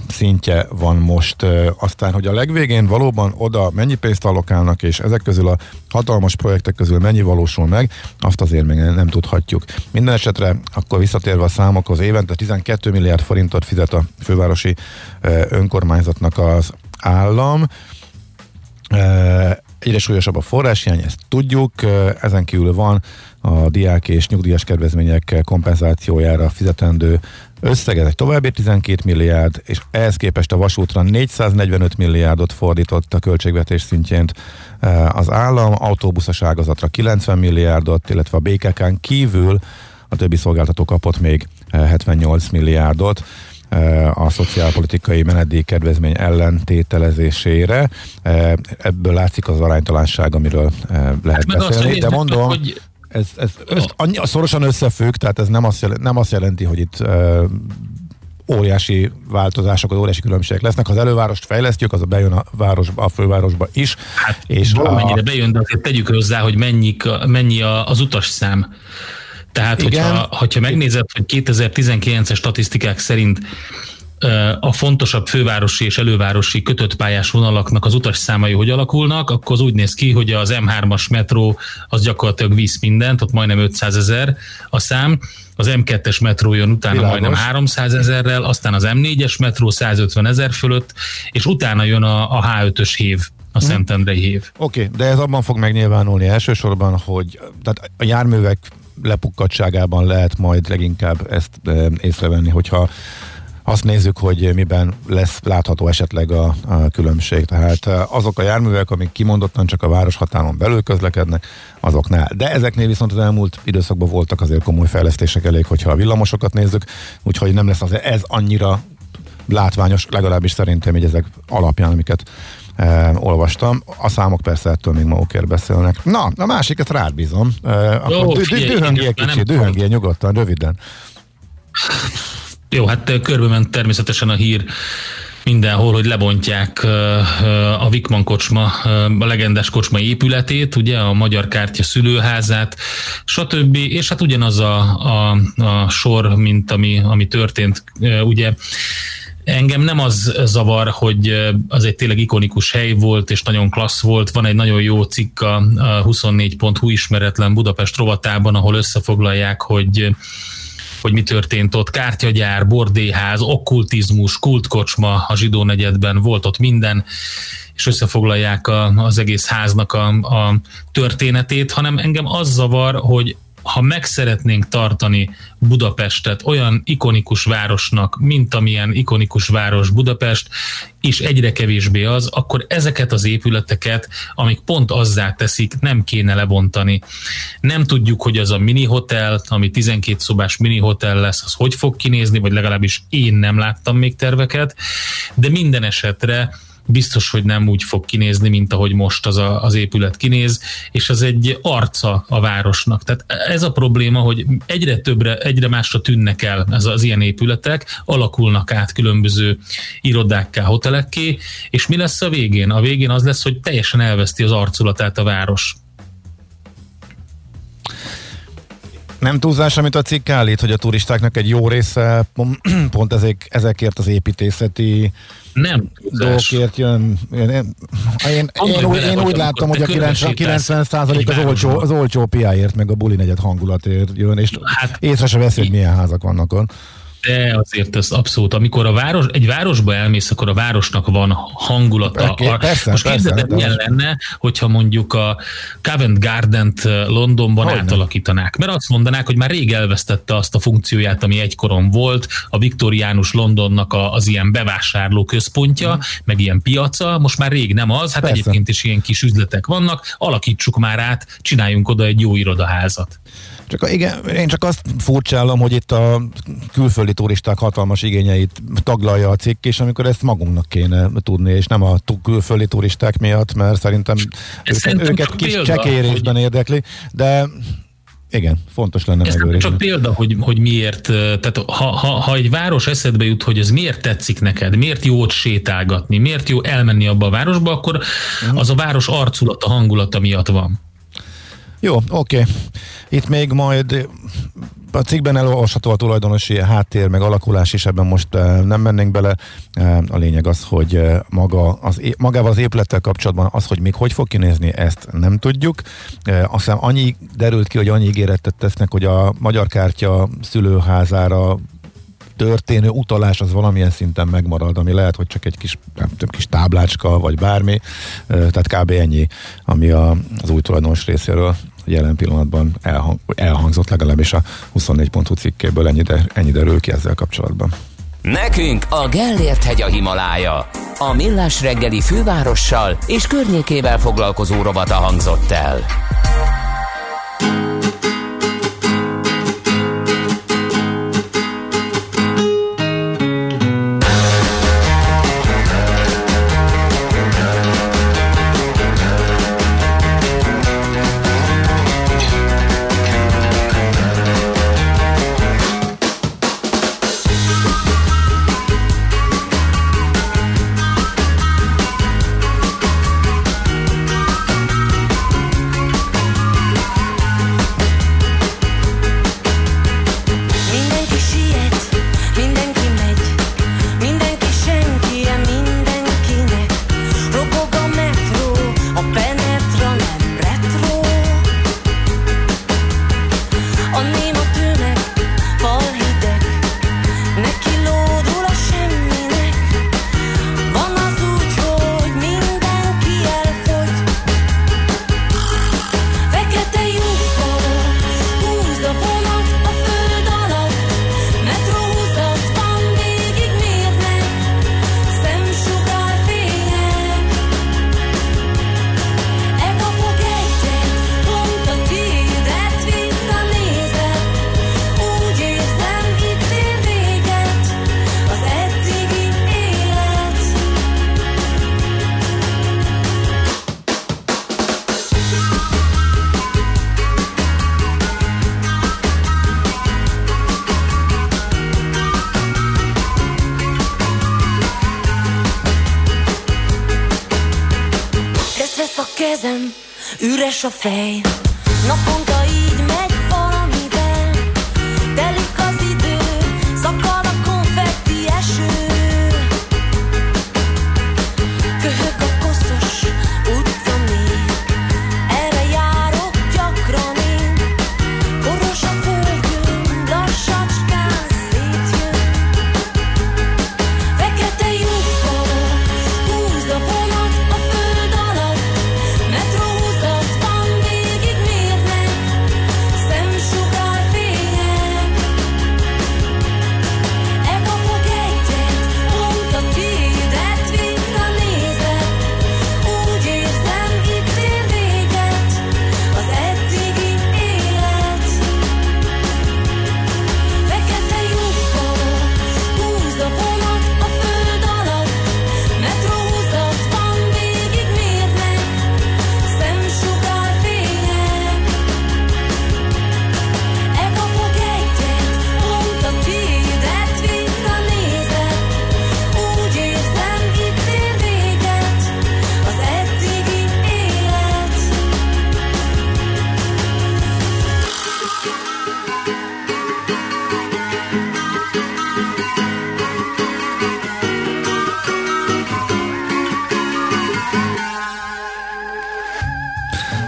szintje van most. Aztán, hogy a legvégén valóban oda mennyi pénzt allokálnak, és ezek közül a hatalmas projektek közül mennyi valósul meg, azt azért még nem tudhatjuk. Minden esetre, akkor visszatérve a számokhoz, évente tizenkét milliárd forintot fizet a fővárosi önkormányzatnak az állam. Egyre súlyosabb a forráshiány, ezt tudjuk, ezen kívül van a diák és nyugdíjas kedvezmények kompenzációjára fizetendő összeg, ez egy további tizenkét milliárd, és ehhez képest a vasútra négyszáznegyvenöt milliárdot fordított a költségvetés szintjén az állam, autóbuszos ágazatra kilencven milliárdot, illetve a bé ká ká-n kívül a többi szolgáltató kapott még hetvennyolc milliárdot a szociálpolitikai menedékkedvezmény ellentételezésére. Ebből látszik az aránytalanság, amiről lehet hát beszélni. De mondom, hogy ez, ez össz, annyi, szorosan összefügg, tehát ez nem azt jelenti, nem azt jelenti hogy itt ö, óriási változások, óriási különbségek lesznek. Ha az elővárost fejlesztjük, az bejön a, városba, a fővárosba is. Hát és valamennyire a... bejön, de azért tegyük hozzá, hogy mennyi, mennyi az utasszám. Tehát, hogyha, hogyha megnézed, hogy kétezertizenkilences statisztikák szerint a fontosabb fővárosi és elővárosi kötött pályás vonalaknak az utasszámai hogy alakulnak, akkor az úgy néz ki, hogy az em hármas metró az gyakorlatilag visz mindent, ott majdnem ötszázezer a szám, az em kettes metró jön utána Világos. majdnem háromszázezerrel, aztán az em négyes metró százötvenezer fölött, és utána jön a, a há ötös hév, a szentendrei hév. Oké, okay, de ez abban fog megnyilvánulni elsősorban, hogy tehát a járművek lepukkadtságában lehet majd leginkább ezt észrevenni, hogyha azt nézzük, hogy miben lesz látható esetleg a, a különbség. Tehát azok a járművek, amik kimondottan csak a város határon belül közlekednek, azoknál. De ezeknél viszont az elmúlt időszakban voltak azért komoly fejlesztések elég, hogyha a villamosokat nézzük, úgyhogy nem lesz az, ez annyira látványos, legalábbis szerintem így ezek alapján, amiket e, olvastam. A számok persze ettől még magukért beszélnek. Na, a másik, ezt rád bízom. E, dühöngjél kicsit, dühöngjél nyugodtan, röviden. Jó, hát körbe ment természetesen a hír mindenhol, hogy lebontják a Wickman kocsma, a legendás kocsmai épületét, ugye a Magyar Kártya szülőházát, stb. És hát ugyanaz a, a, a sor, mint ami, ami történt, ugye engem nem az zavar, hogy az egy tényleg ikonikus hely volt, és nagyon klassz volt. Van egy nagyon jó cikk a huszonnégy pont hú ismeretlen Budapest rovatában, ahol összefoglalják, hogy hogy mi történt ott, kártyagyár, bordélyház, okkultizmus, kultkocsma a zsidó negyedben, volt ott minden, és összefoglalják a, az egész háznak a, a történetét, hanem engem az zavar, hogy ha meg szeretnénk tartani Budapestet olyan ikonikus városnak, mint amilyen ikonikus város Budapest, és egyre kevésbé az, akkor ezeket az épületeket, amik pont azzá teszik, nem kéne lebontani. Nem tudjuk, hogy az a mini hotel, ami tizenkét szobás mini hotel lesz, az hogy fog kinézni, vagy legalábbis én nem láttam még terveket, de minden esetre biztos, hogy nem úgy fog kinézni, mint ahogy most az, a, az épület kinéz, és az egy arca a városnak. Tehát ez a probléma, hogy egyre többre, egyre másra tűnnek el ez az ilyen épületek, alakulnak át különböző irodákká, hotelekké, és mi lesz a végén? A végén az lesz, hogy teljesen elveszti az arculatát a város. Nem túlzás, amit a cikk állít, hogy a turistáknak egy jó része pont ezek, ezekért az építészeti nem dolgokért jön. Én, én, én, én, úgy, én úgy láttam, hogy a kilencven százalék az olcsó, az olcsó piáért, meg a buli negyed hangulatért jön, és hát, észre se veszi, hogy milyen házak vannak ott. De azért ez abszolút. Amikor a város, egy városba elmész, akkor a városnak van hangulata. Persze, persze, most képzeld, milyen lenne, hogyha mondjuk a Covent Gardent Londonban Hogyne. átalakítanák. Mert azt mondanák, hogy már rég elvesztette azt a funkcióját, ami egykoron volt, a viktoriánus Londonnak az ilyen bevásárló központja, hmm. meg ilyen piaca, most már rég nem az, hát persze. Egyébként is ilyen kis üzletek vannak, alakítsuk már át, csináljunk oda egy jó irodaházat. Csak, igen, én csak azt furcsállom, hogy itt a külföldi turisták hatalmas igényeit taglalja a cikk, és amikor ezt magunknak kéne tudni, és nem a külföldi turisták miatt, mert szerintem őket, szerintem őket kis csekérésben hogy... érdekli, de... Igen, fontos lenne megőrizni. Csak példa, hogy, hogy miért, tehát ha, ha, ha egy város eszedbe jut, hogy ez miért tetszik neked, miért jó ott sétálgatni, miért jó elmenni abba a városba, akkor az a város arculata, hangulata miatt van. Jó, oké. Okay. Itt még majd a cikkben elolvasható a tulajdonosi háttér, meg alakulás is, ebben most nem mennénk bele. A lényeg az, hogy maga az, magával az épülettel kapcsolatban az, hogy még hogy fog kinézni, ezt nem tudjuk. Aztán annyi derült ki, hogy annyi ígéretet tesznek, hogy a magyar kártya szülőházára történő utalás az valamilyen szinten megmarad, ami lehet, hogy csak egy kis, nem tudom, kis táblácska, vagy bármi. Tehát kb. Ennyi, ami a, az új tulajdonos részéről jelen pillanatban elhang, elhangzott, legalábbis a huszonnégy pont hu cikkéből ennyi, de, ennyi derül ki ezzel kapcsolatban. Nekünk a Gellért hegy a Himalája. A Millás reggeli fővárossal és környékével foglalkozó rovata hangzott el. Üres a fej, naponta így megy valamivel, telik az idő, szakad a konfetti eső. Köhög a koszos utca még, erre járok gyakran én, koros a földön, lassacskán szétjön. Fekete lyukban húz a vonat a föld alatt, metrózat. Még itt mérnek,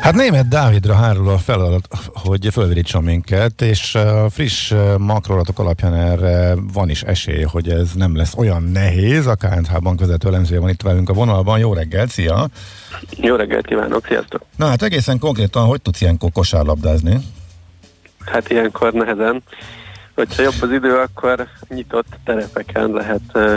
Hát Németh Dávidra hárul a feladat, hogy fölvirítson minket, és a friss makroadatok alapján erre van is esély, hogy ez nem lesz olyan nehéz. A ká en há-ban közvető elemzője van itt velünk a vonalban. Jó reggelt, szia! Jó reggelt kívánok, sziasztok! Na hát egészen konkrétan, hogy tudsz ilyenkor kosárlabdázni? Hát ilyenkor nehezen. Hogyha jobb az idő, akkor nyitott terepeken lehet uh,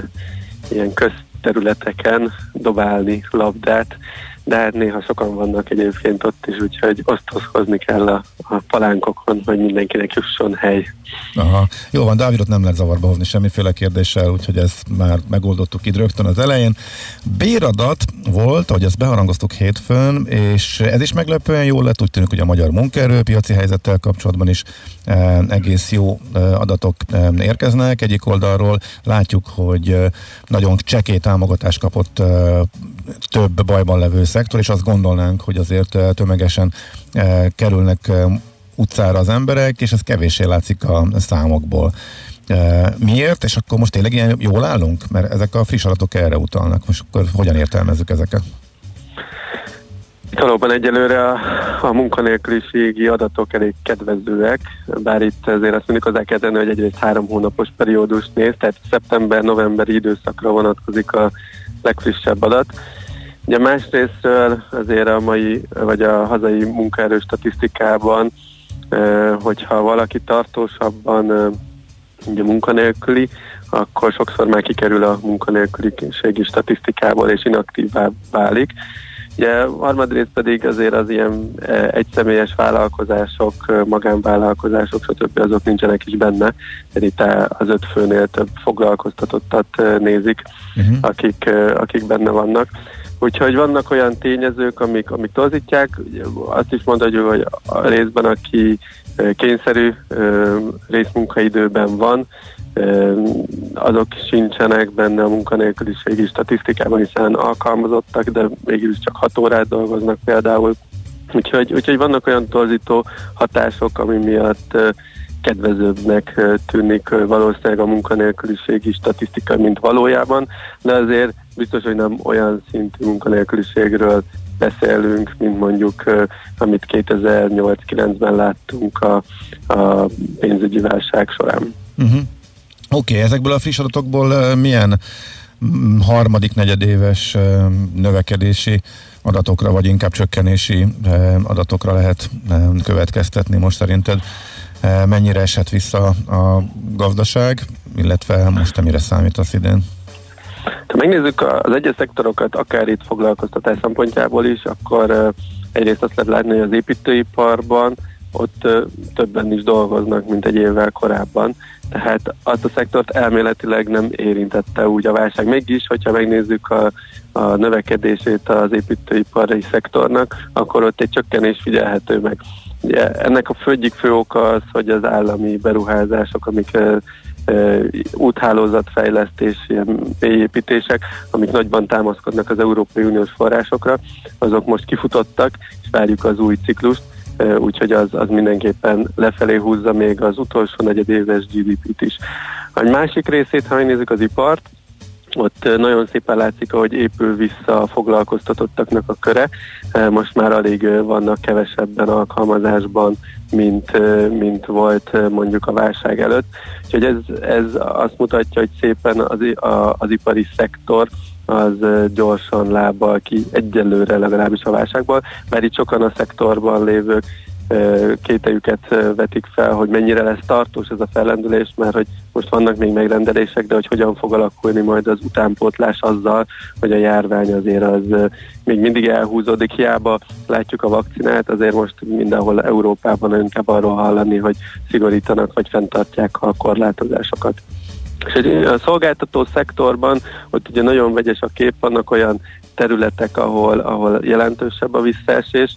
ilyen közterületeken dobálni labdát, de hát néha sokan vannak egyébként ott is, úgyhogy osztozkozni kell a, a palánkokon, hogy mindenkinek jusson hely. Aha. Jó van, Dávidot nem lehet zavarba hozni semmiféle kérdéssel, úgyhogy ezt már megoldottuk itt rögtön az elején. Béradat volt, ahogy ezt beharangoztuk hétfőn, és ez is meglepően jól lett, úgy tűnik, hogy a magyar munkaerőpiaci helyzettel kapcsolatban is eh, egész jó eh, adatok eh, érkeznek. Egyik oldalról látjuk, hogy eh, nagyon csekély támogatást kapott eh, több bajban levő szektor, és azt gondolnánk, hogy azért tömegesen eh, kerülnek eh, utcára az emberek, és ez kevéssé látszik a számokból. Eh, miért? És akkor most tényleg ilyen jól állunk? Mert ezek a friss adatok erre utalnak. Most akkor hogyan értelmezzük ezeket? Valóban egyelőre a, a munkanélküliségi adatok elég kedvezőek, bár itt azért azt mondjuk hozzá kell tenni, hogy egyrészt három hónapos periódus néz, tehát szeptember-novemberi időszakra vonatkozik a legfrissebb adat. Ugye másrésztről azért a mai, vagy a hazai munkaerő statisztikában, hogyha valaki tartósabban ugye munkanélküli, akkor sokszor már kikerül a munkanélküliségi statisztikából és inaktívvá válik. Ugye harmadrészt pedig azért az ilyen egyszemélyes vállalkozások, magánvállalkozások, stb. Azok nincsenek is benne, mert itt az öt főnél több foglalkoztatottat nézik, uh-huh. akik, akik benne vannak. Úgyhogy vannak olyan tényezők, amik, amik torzítják, azt is mondhatjuk, hogy a részben, aki kényszerű részmunkaidőben van, azok sincsenek benne a munkanélküliségi statisztikában, hiszen alkalmazottak, de mégis csak hat órát dolgoznak például. Úgyhogy, úgyhogy vannak olyan torzító hatások, ami miatt kedvezőbbnek tűnik valószínűleg a munkanélküliségi statisztika, mint valójában, de azért biztos, hogy nem olyan szintű munkanélküliségről beszélünk, mint mondjuk, amit kétezer-nyolc-kilencben láttunk a, a pénzügyi válság során. Uh-huh. Oké, okay, ezekből a friss adatokból milyen harmadik negyedéves növekedési adatokra, vagy inkább csökkenési adatokra lehet következtetni most szerinted? Mennyire esett vissza a gazdaság, illetve most mire számítasz idén? Ha megnézzük az egyes szektorokat, akár itt foglalkoztatás szempontjából is, akkor egyrészt azt lehet látni, hogy az építőiparban ott többen is dolgoznak, mint egy évvel korábban. Tehát azt a szektort elméletileg nem érintette úgy a válság. Mégis, hogyha megnézzük a, a növekedését az építőipari szektornak, akkor ott egy csökkenés figyelhető meg. Ugye, ennek a egyik fő oka az, hogy az állami beruházások, amik úthálózatfejlesztés, ilyen építések, amik nagyban támaszkodnak az Európai Uniós forrásokra, azok most kifutottak, és várjuk az új ciklust, úgyhogy az, az mindenképpen lefelé húzza még az utolsó negyedéves gé dé pét is. A másik részét, ha megnézzük az ipart, ott nagyon szépen látszik, ahogy épül vissza a foglalkoztatottaknak a köre. Most már alig vannak kevesebben alkalmazásban, mint, mint volt mondjuk a válság előtt. Úgyhogy ez, ez azt mutatja, hogy szépen az, a, az ipari szektor az gyorsan lábbal ki, egyelőre legalábbis a válságból, mert itt sokan a szektorban lévők kételyüket vetik fel, hogy mennyire lesz tartós ez a fellendülés, mert hogy most vannak még megrendelések, de hogy hogyan fog alakulni majd az utánpótlás azzal, hogy a járvány azért az még mindig elhúzódik, hiába látjuk a vakcinát, azért most mindenhol Európában inkább arról hallani, hogy szigorítanak, vagy fenntartják a korlátozásokat. És a szolgáltató szektorban ott ugye nagyon vegyes a kép, vannak olyan területek, ahol, ahol jelentősebb a visszaesés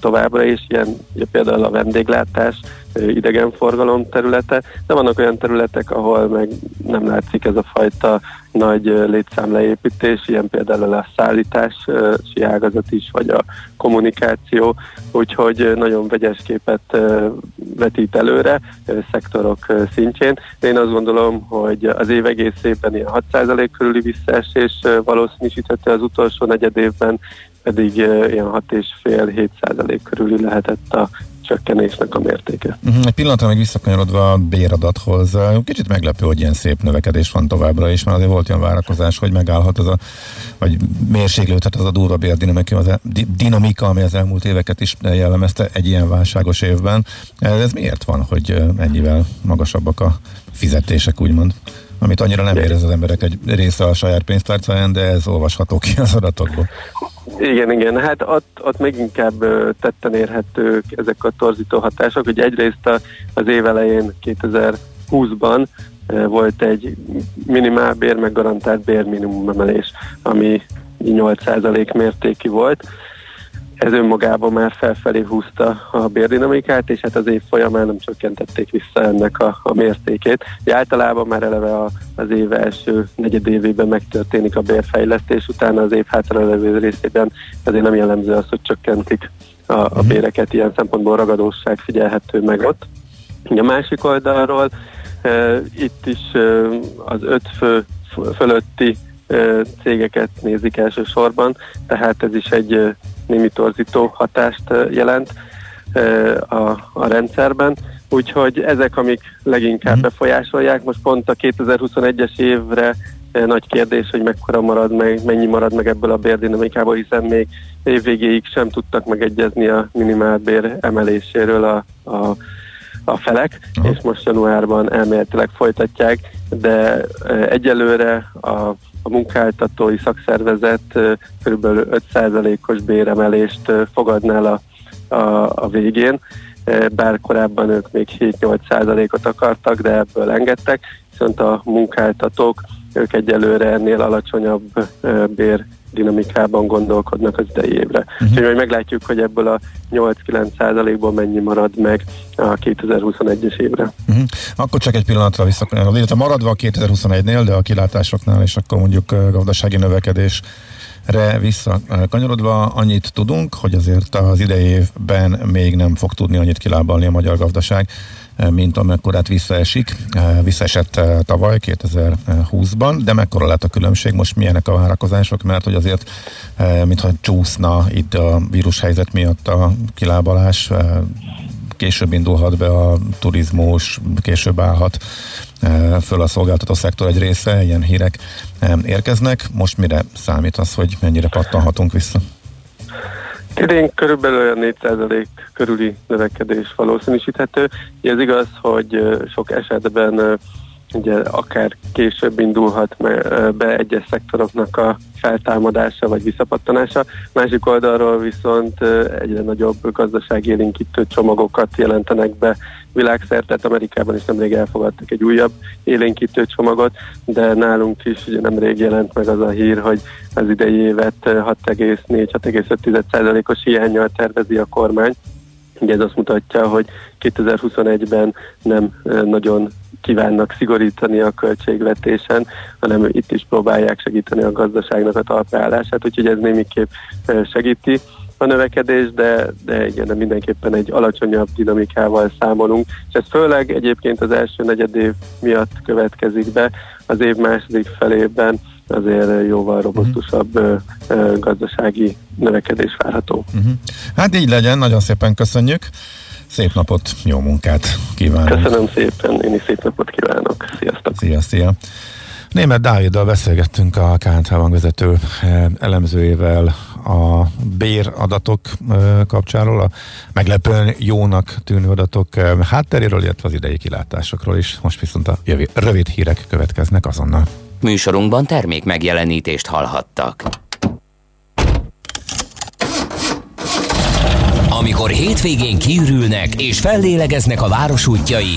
továbbra is, ilyen például a vendéglátás, idegenforgalom területe, de vannak olyan területek, ahol meg nem látszik ez a fajta nagy létszámleépítés, ilyen például a szállítási ágazat is, vagy a kommunikáció, úgyhogy nagyon vegyes képet vetít előre szektorok szintjén. Én azt gondolom, hogy az év egészében ilyen hat százalék körüli visszaesés valószínűsíthető az utolsó negyed évben, pedig ilyen hat egész öt-hét százalék körüli lehetett a csökkenésnek a mértéke. Uh-huh. Egy pillanatra még visszakanyarodva a béradathoz. Kicsit meglepő, hogy ilyen szép növekedés van továbbra is, mert azért volt olyan várakozás, hogy megállhat az a, vagy mérséklődhet az a durva bérdinamika, ami az elmúlt éveket is jellemezte egy ilyen válságos évben. Ez miért van, hogy ennyivel magasabbak a fizetések, úgymond? Amit annyira nem érez az emberek egy része a saját pénztárcáján, de ez olvasható ki az adatokból. Igen, igen, hát ott, ott még inkább tetten érhetők ezek a torzító hatások, hogy egyrészt az év elején kétezer-húszban volt egy minimálbér, meg garantált bérminimum emelés, ami nyolc százalék mértéki volt. Ez önmagában már felfelé húzta a bérdinamikát, és hát az év folyamán nem csökkentették vissza ennek a, a mértékét. De általában már eleve a, az év első negyedévében megtörténik a bérfejlesztés, utána az év hátra levő részében azért nem jellemző az, hogy csökkentik a, a béreket, ilyen szempontból ragadósság figyelhető meg ott. A másik oldalról e, itt is e, az öt fő fölötti e, cégeket nézik elsősorban, tehát ez is egy némi torzító hatást jelent a, a rendszerben, úgyhogy ezek, amik leginkább befolyásolják. Most pont a kétezer-huszonegyes évre nagy kérdés, hogy mekkora marad meg, mennyi marad meg ebből a bérdinamikából, hiszen még évvégéig sem tudtak megegyezni a minimálbér emeléséről a, a a felek, és most januárban elméletileg folytatják, de egyelőre a, a munkáltatói szakszervezet kb. öt százalékos béremelést fogadnál a, a, a végén, bár korábban ők még hét-nyolc százalékot akartak, de ebből engedtek, viszont a munkáltatók ők egyelőre ennél alacsonyabb bér dinamikában gondolkodnak az idei évre. Uh-huh. Úgyhogy majd meglátjuk, hogy ebből a nyolc-kilenc százalékból mennyi marad meg a kétezer-huszonegyes évre. Uh-huh. Akkor csak egy pillanatra visszakanyarodni, illetve maradva a kétezer-huszonegynél, de a kilátásoknál, és akkor mondjuk gazdasági növekedésre visszakanyarodva annyit tudunk, hogy azért az idei évben még nem fog tudni annyit kilábalni a magyar gazdaság, mint amekkorát visszaesik, visszaesett tavaly kétezer-húszban, de mekkora lett a különbség, most milyenek a várakozások, mert hogy azért mintha csúszna itt a vírushelyzet miatt a kilábalás, később indulhat be a turizmus, később állhat föl a szolgáltató szektor egy része, ilyen hírek érkeznek, most mire számít az, hogy mennyire pattanhatunk vissza? Idén körülbelül olyan négy százalék körüli növekedés valószínűsíthető. Ez igaz, hogy sok esetben ugye akár később indulhat be egyes szektoroknak a feltámadása vagy visszapattanása. Másik oldalról viszont egyre nagyobb gazdaságélénkítő csomagokat jelentenek be világszerte, tehát Amerikában is nemrég elfogadtak egy újabb élénkítő csomagot, de nálunk is ugye nemrég jelent meg az a hír, hogy az idei évet hat egész négy-hat egész öt százalékos hiánnyal tervezi a kormány. Ugye ez azt mutatja, hogy kétezer-huszonegyben nem nagyon kívánnak szigorítani a költségvetésen, hanem itt is próbálják segíteni a gazdaságnak a talpraállását, úgyhogy ez némiképp segíti a növekedés, de, de igen, de mindenképpen egy alacsonyabb dinamikával számolunk, és ez főleg egyébként az első negyed év miatt következik be, az év második felében azért jóval robosztusabb uh-huh. ö, ö, gazdasági növekedés várható. Uh-huh. Hát így legyen, nagyon szépen köszönjük, szép napot, jó munkát kívánok! Köszönöm szépen, én is szép napot kívánok, sziasztok! Szia, szia! Németh Dáviddal beszélgettünk, a ká há té bankvezető elemzőjével a béradatok kapcsáról, a meglepően jónak tűnő adatok hátteréről, illetve az idei kilátásokról is. Most viszont a jövő rövid hírek következnek azonnal. Műsorunkban termék megjelenítést hallhattak. Amikor hétvégén kiürülnek és fellélegeznek a város útjai,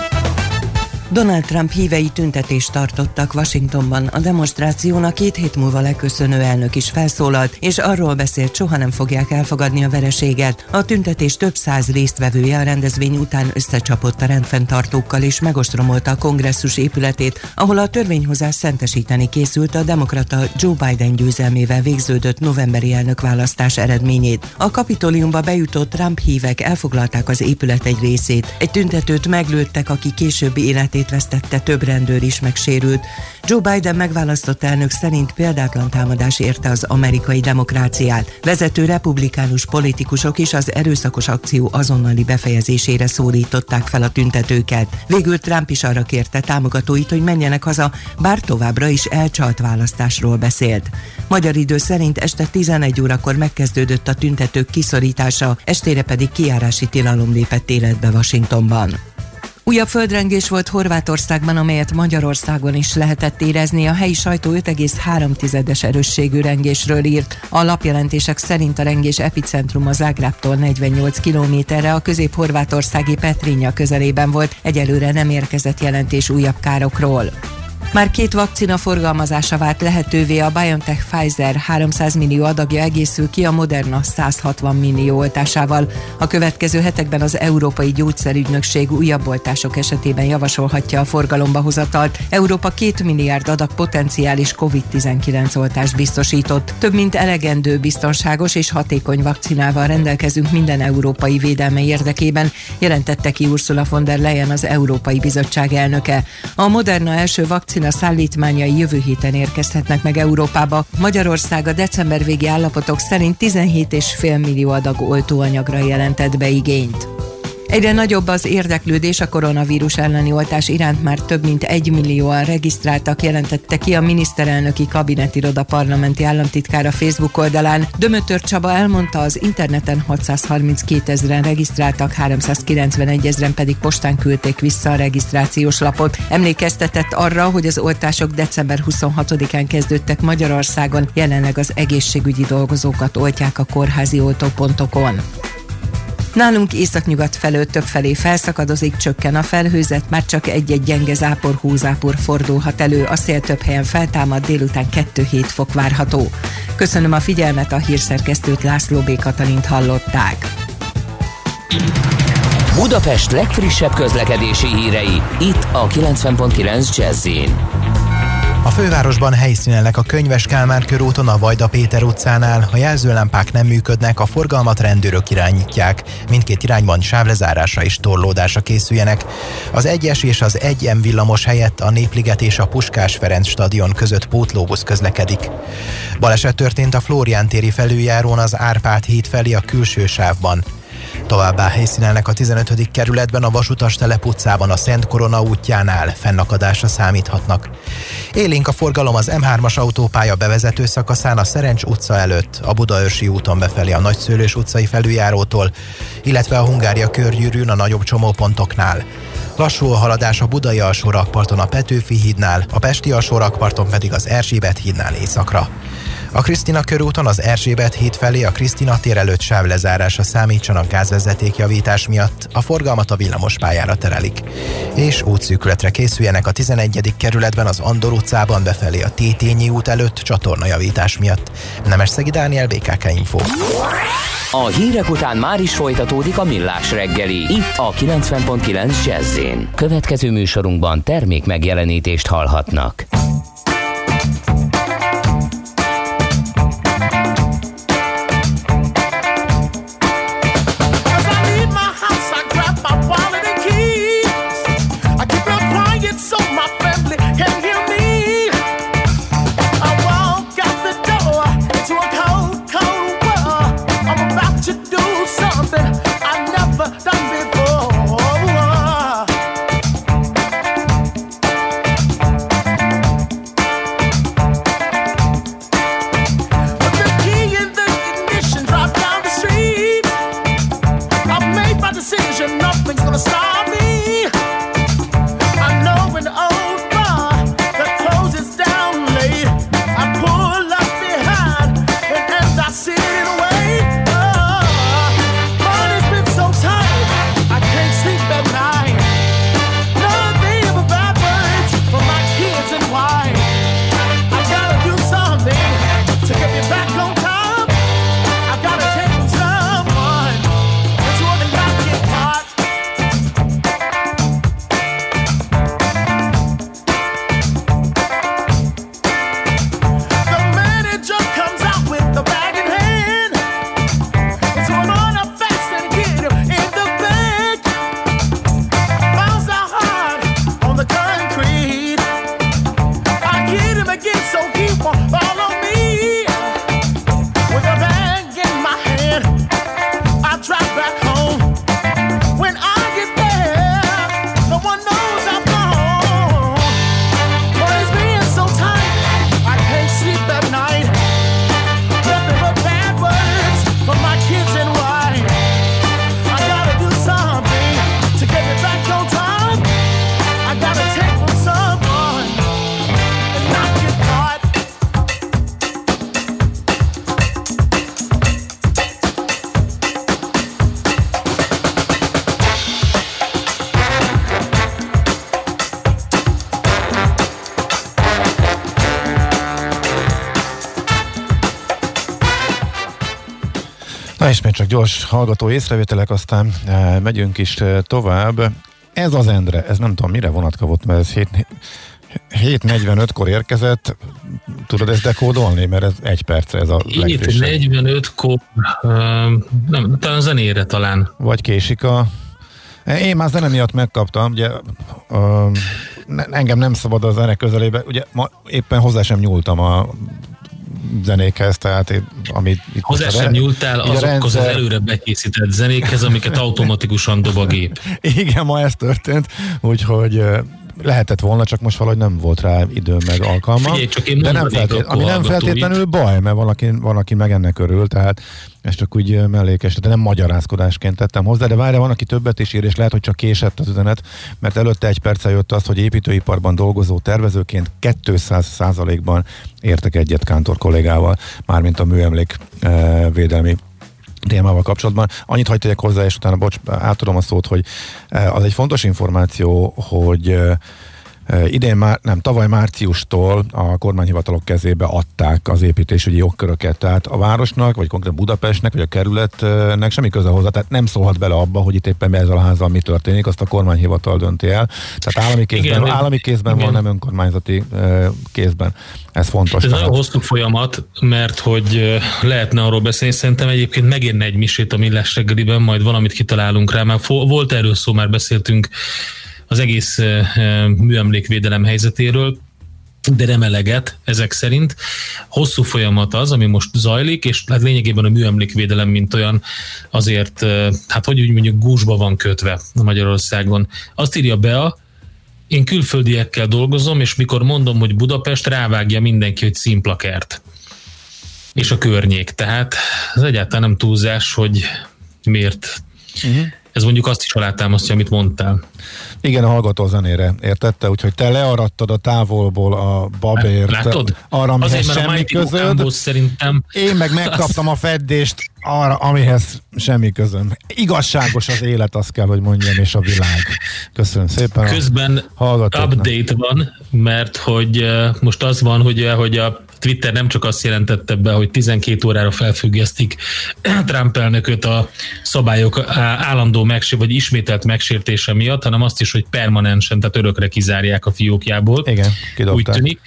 Donald Trump hívei tüntetést tartottak Washingtonban. A demonstrációnak két hét múlva leköszönő elnök is felszólalt, és arról beszélt, soha nem fogják elfogadni a vereséget. A tüntetés több száz résztvevője a rendezvény után összecsapott a rendfenntartókkal és megostromolta a kongresszus épületét, ahol a törvényhozás szentesíteni készült a demokrata Joe Biden győzelmével végződött novemberi elnökválasztás eredményét. A Kapitoliumba bejutott Trump hívek elfoglalták az épület egy részét. Egy tüntetőt meglőttek, aki későbbi életét vesztette, több rendőr is megsérült. Joe Biden megválasztott elnök szerint példátlan támadás érte az amerikai demokráciát. Vezető republikánus politikusok is az erőszakos akció azonnali befejezésére szólították fel a tüntetőket. Végül Trump is arra kérte támogatóit, hogy menjenek haza, bár továbbra is elcsalt választásról beszélt. Magyar idő szerint este tizenegy órakor megkezdődött a tüntetők kiszorítása, estére pedig kijárási tilalom lépett életbe Washingtonban. Újabb földrengés volt Horvátországban, amelyet Magyarországon is lehetett érezni. A helyi sajtó öt egész három tizedes erősségű rengésről írt. A lapjelentések szerint a rengés epicentruma Zágrábtól negyvennyolc kilométerre a közép-horvátországi Petrinja közelében volt. Egyelőre nem érkezett jelentés újabb károkról. Már két vakcina forgalmazása vált lehetővé, a BioNTech Pfizer háromszáz millió adagja egészül ki a Moderna száz hatvan millió oltásával. A következő hetekben az Európai Gyógyszerügynökség újabb oltások esetében javasolhatja a forgalomba hozatalt. Európa két milliárd adag potenciális kovid tizenkilenc oltást biztosított. Több mint elegendő, biztonságos és hatékony vakcinával rendelkezünk minden európai védelme érdekében, jelentette ki Ursula von der Leyen, az Európai Bizottság elnöke. A Moderna első vakcina A szállítmányai jövő héten érkezhetnek meg Európába. Magyarország a december végi állapotok szerint tizenhét egész öt millió adag oltóanyagra jelentett be igényt. Egyre nagyobb az érdeklődés a koronavírus elleni oltás iránt, már több mint egy millióan regisztráltak, jelentette ki a miniszterelnöki kabinetiroda parlamenti államtitkára Facebook oldalán. Dömötör Csaba elmondta, az interneten hatszázharminckétezren regisztráltak, háromszázkilencvenegyezren pedig postán küldték vissza a regisztrációs lapot. Emlékeztetett arra, hogy az oltások december huszonhatodikán kezdődtek Magyarországon, jelenleg az egészségügyi dolgozókat oltják a kórházi oltópontokon. Nálunk északnyugat felől többfelé felszakadozik, csökken a felhőzet, már csak egy-egy gyenge zápor, hózápor fordulhat elő, a szél több helyen feltámad, délután kettő-hét fok várható. Köszönöm a figyelmet, a hírszerkesztőt, László B. Katalint hallották. Budapest legfrissebb közlekedési hírei, itt a kilencven egész kilenc Jazz-en. A fővárosban helyszínelnek a Könyves Kálmán körúton, a Vajda Péter utcánál, a jelzőlámpák nem működnek, a forgalmat rendőrök irányítják. Mindkét irányban sávlezárásra és torlódásra készüljenek. Az egyes és az egy M villamos helyett a Népliget és a Puskás-Ferenc stadion között pótlóbusz közlekedik. Baleset történt a Flórián téri felüljárón, az Árpád híd felé a külső sávban. Továbbá helyszínelnek a tizenötödik kerületben, a Vasutas telep utcában, a Szent Korona útjánál, fennakadásra számíthatnak. Élénk a forgalom az M hármas autópálya bevezető szakaszán, a Szerencs utca előtt, a Budaörsi úton befelé a Nagyszőlős utcai felüljárótól, illetve a Hungária körgyűrűn a nagyobb csomópontoknál. Lassú a haladás a Budai alsó rakparton a Petőfi hídnál, a Pesti alsó rakparton pedig az Erzsébet hídnál északra. A Krisztina körúton az Erzsébet híd felé a Krisztina tér előtt sávlezárásra számítsanak gázvezetékjavítás miatt, a forgalmat a villamospályára terelik. És útszűkületre készüljenek a tizenegyedik kerületben, az Andor utcában befelé a Tétényi út előtt csatornajavítás miatt. Nemesszegi Dániel, bé ká ká Info. A hírek után már is folytatódik a Millás reggeli, itt a kilencven egész kilenc Jazz-en. Következő műsorunkban termék megjelenítést hallhatnak. Bye. csak gyors hallgató észrevételek, aztán e, megyünk is e, tovább. Ez az Endre, ez nem tudom mire vonatkozott, mert ez hét negyvenötkor érkezett. Tudod ezt dekódolni? Mert ez egy perc, ez a legfrissebb. hét negyvenötkor, nem, talán zenére talán. Vagy késik a... Én már zene miatt megkaptam, ugye um, engem nem szabad a zene közelébe, ugye ma éppen hozzá sem nyúltam a zenékhez, tehát amit... Hozzá sem rend, nyúltál azokhoz rendszer... az előre bekészített zenékhez, amiket automatikusan dob a gép. Igen, ma ez történt, úgyhogy lehetett volna, csak most valahogy nem volt rá időm meg alkalmam. Figyelj, de nem feltét, ami nem feltétlenül baj, mert valaki, valaki meg ennek örül, tehát ez csak úgy mellékes, de nem magyarázkodásként tettem hozzá, de várja, van, aki többet is ír, és lehet, hogy csak késett az üzenet, mert előtte egy perccel jött az, hogy építőiparban dolgozó tervezőként kétszáz százalékban értek egyet Kántor kollégával, mármint a műemlék e, védelmi témával kapcsolatban. Annyit hagyj tegyek hozzá, és utána, bocs, átadom a szót, hogy az egy fontos információ, hogy idén már, nem, tavaly márciustól a kormányhivatalok kezébe adták az építésügyi jogköröket. Tehát a városnak, vagy konkrétan Budapestnek, vagy a kerületnek semmi köze hozzá. Tehát nem szólhat bele abba, hogy itt éppen ezzel a házzal mi történik, azt a kormányhivatal dönti el. Tehát állami kézben, igen, állami kézben igen. Van, nem önkormányzati kézben. Ez fontos. Ez nagyon hosszú folyamat, mert hogy lehetne arról beszélni, szerintem egyébként megérne egy misét a Millás reggeliben, majd valamit kitalálunk rá. Már volt erről szó, már beszéltünk az egész műemlékvédelem helyzetéről, de nem eleget ezek szerint. Hosszú folyamat az, ami most zajlik, és hát lényegében a műemlékvédelem, mint olyan, azért, hát hogy úgy mondjuk, gúzsba van kötve Magyarországon. Azt írja Bea, én külföldiekkel dolgozom, és mikor mondom, hogy Budapest, rávágja mindenki, hogy Színplakert. És a környék. Tehát ez egyáltalán nem túlzás, hogy miért... Uh-huh. Ez mondjuk azt is alátámasztja, amit mondtál. Igen, a hallgató zenére értette, úgyhogy te learadtad a távolból a babért. Látod? Arra, amihez azért, semmi közöd. Szerintem... Én meg megkaptam a feddést arra, amihez semmi közöm. Igazságos az élet, azt kell, hogy mondjam, és a világ. Köszönöm szépen. Közben update van, mert hogy most az van, hogy, hogy a Twitter nem csak azt jelentette be, hogy tizenkét órára felfüggesztik Trump elnököt a szabályok állandó megsértése, vagy ismételt megsértése miatt, hanem azt is, hogy permanensen, tehát örökre kizárják a fiókjából. Igen, kidobták. Úgy tűnik.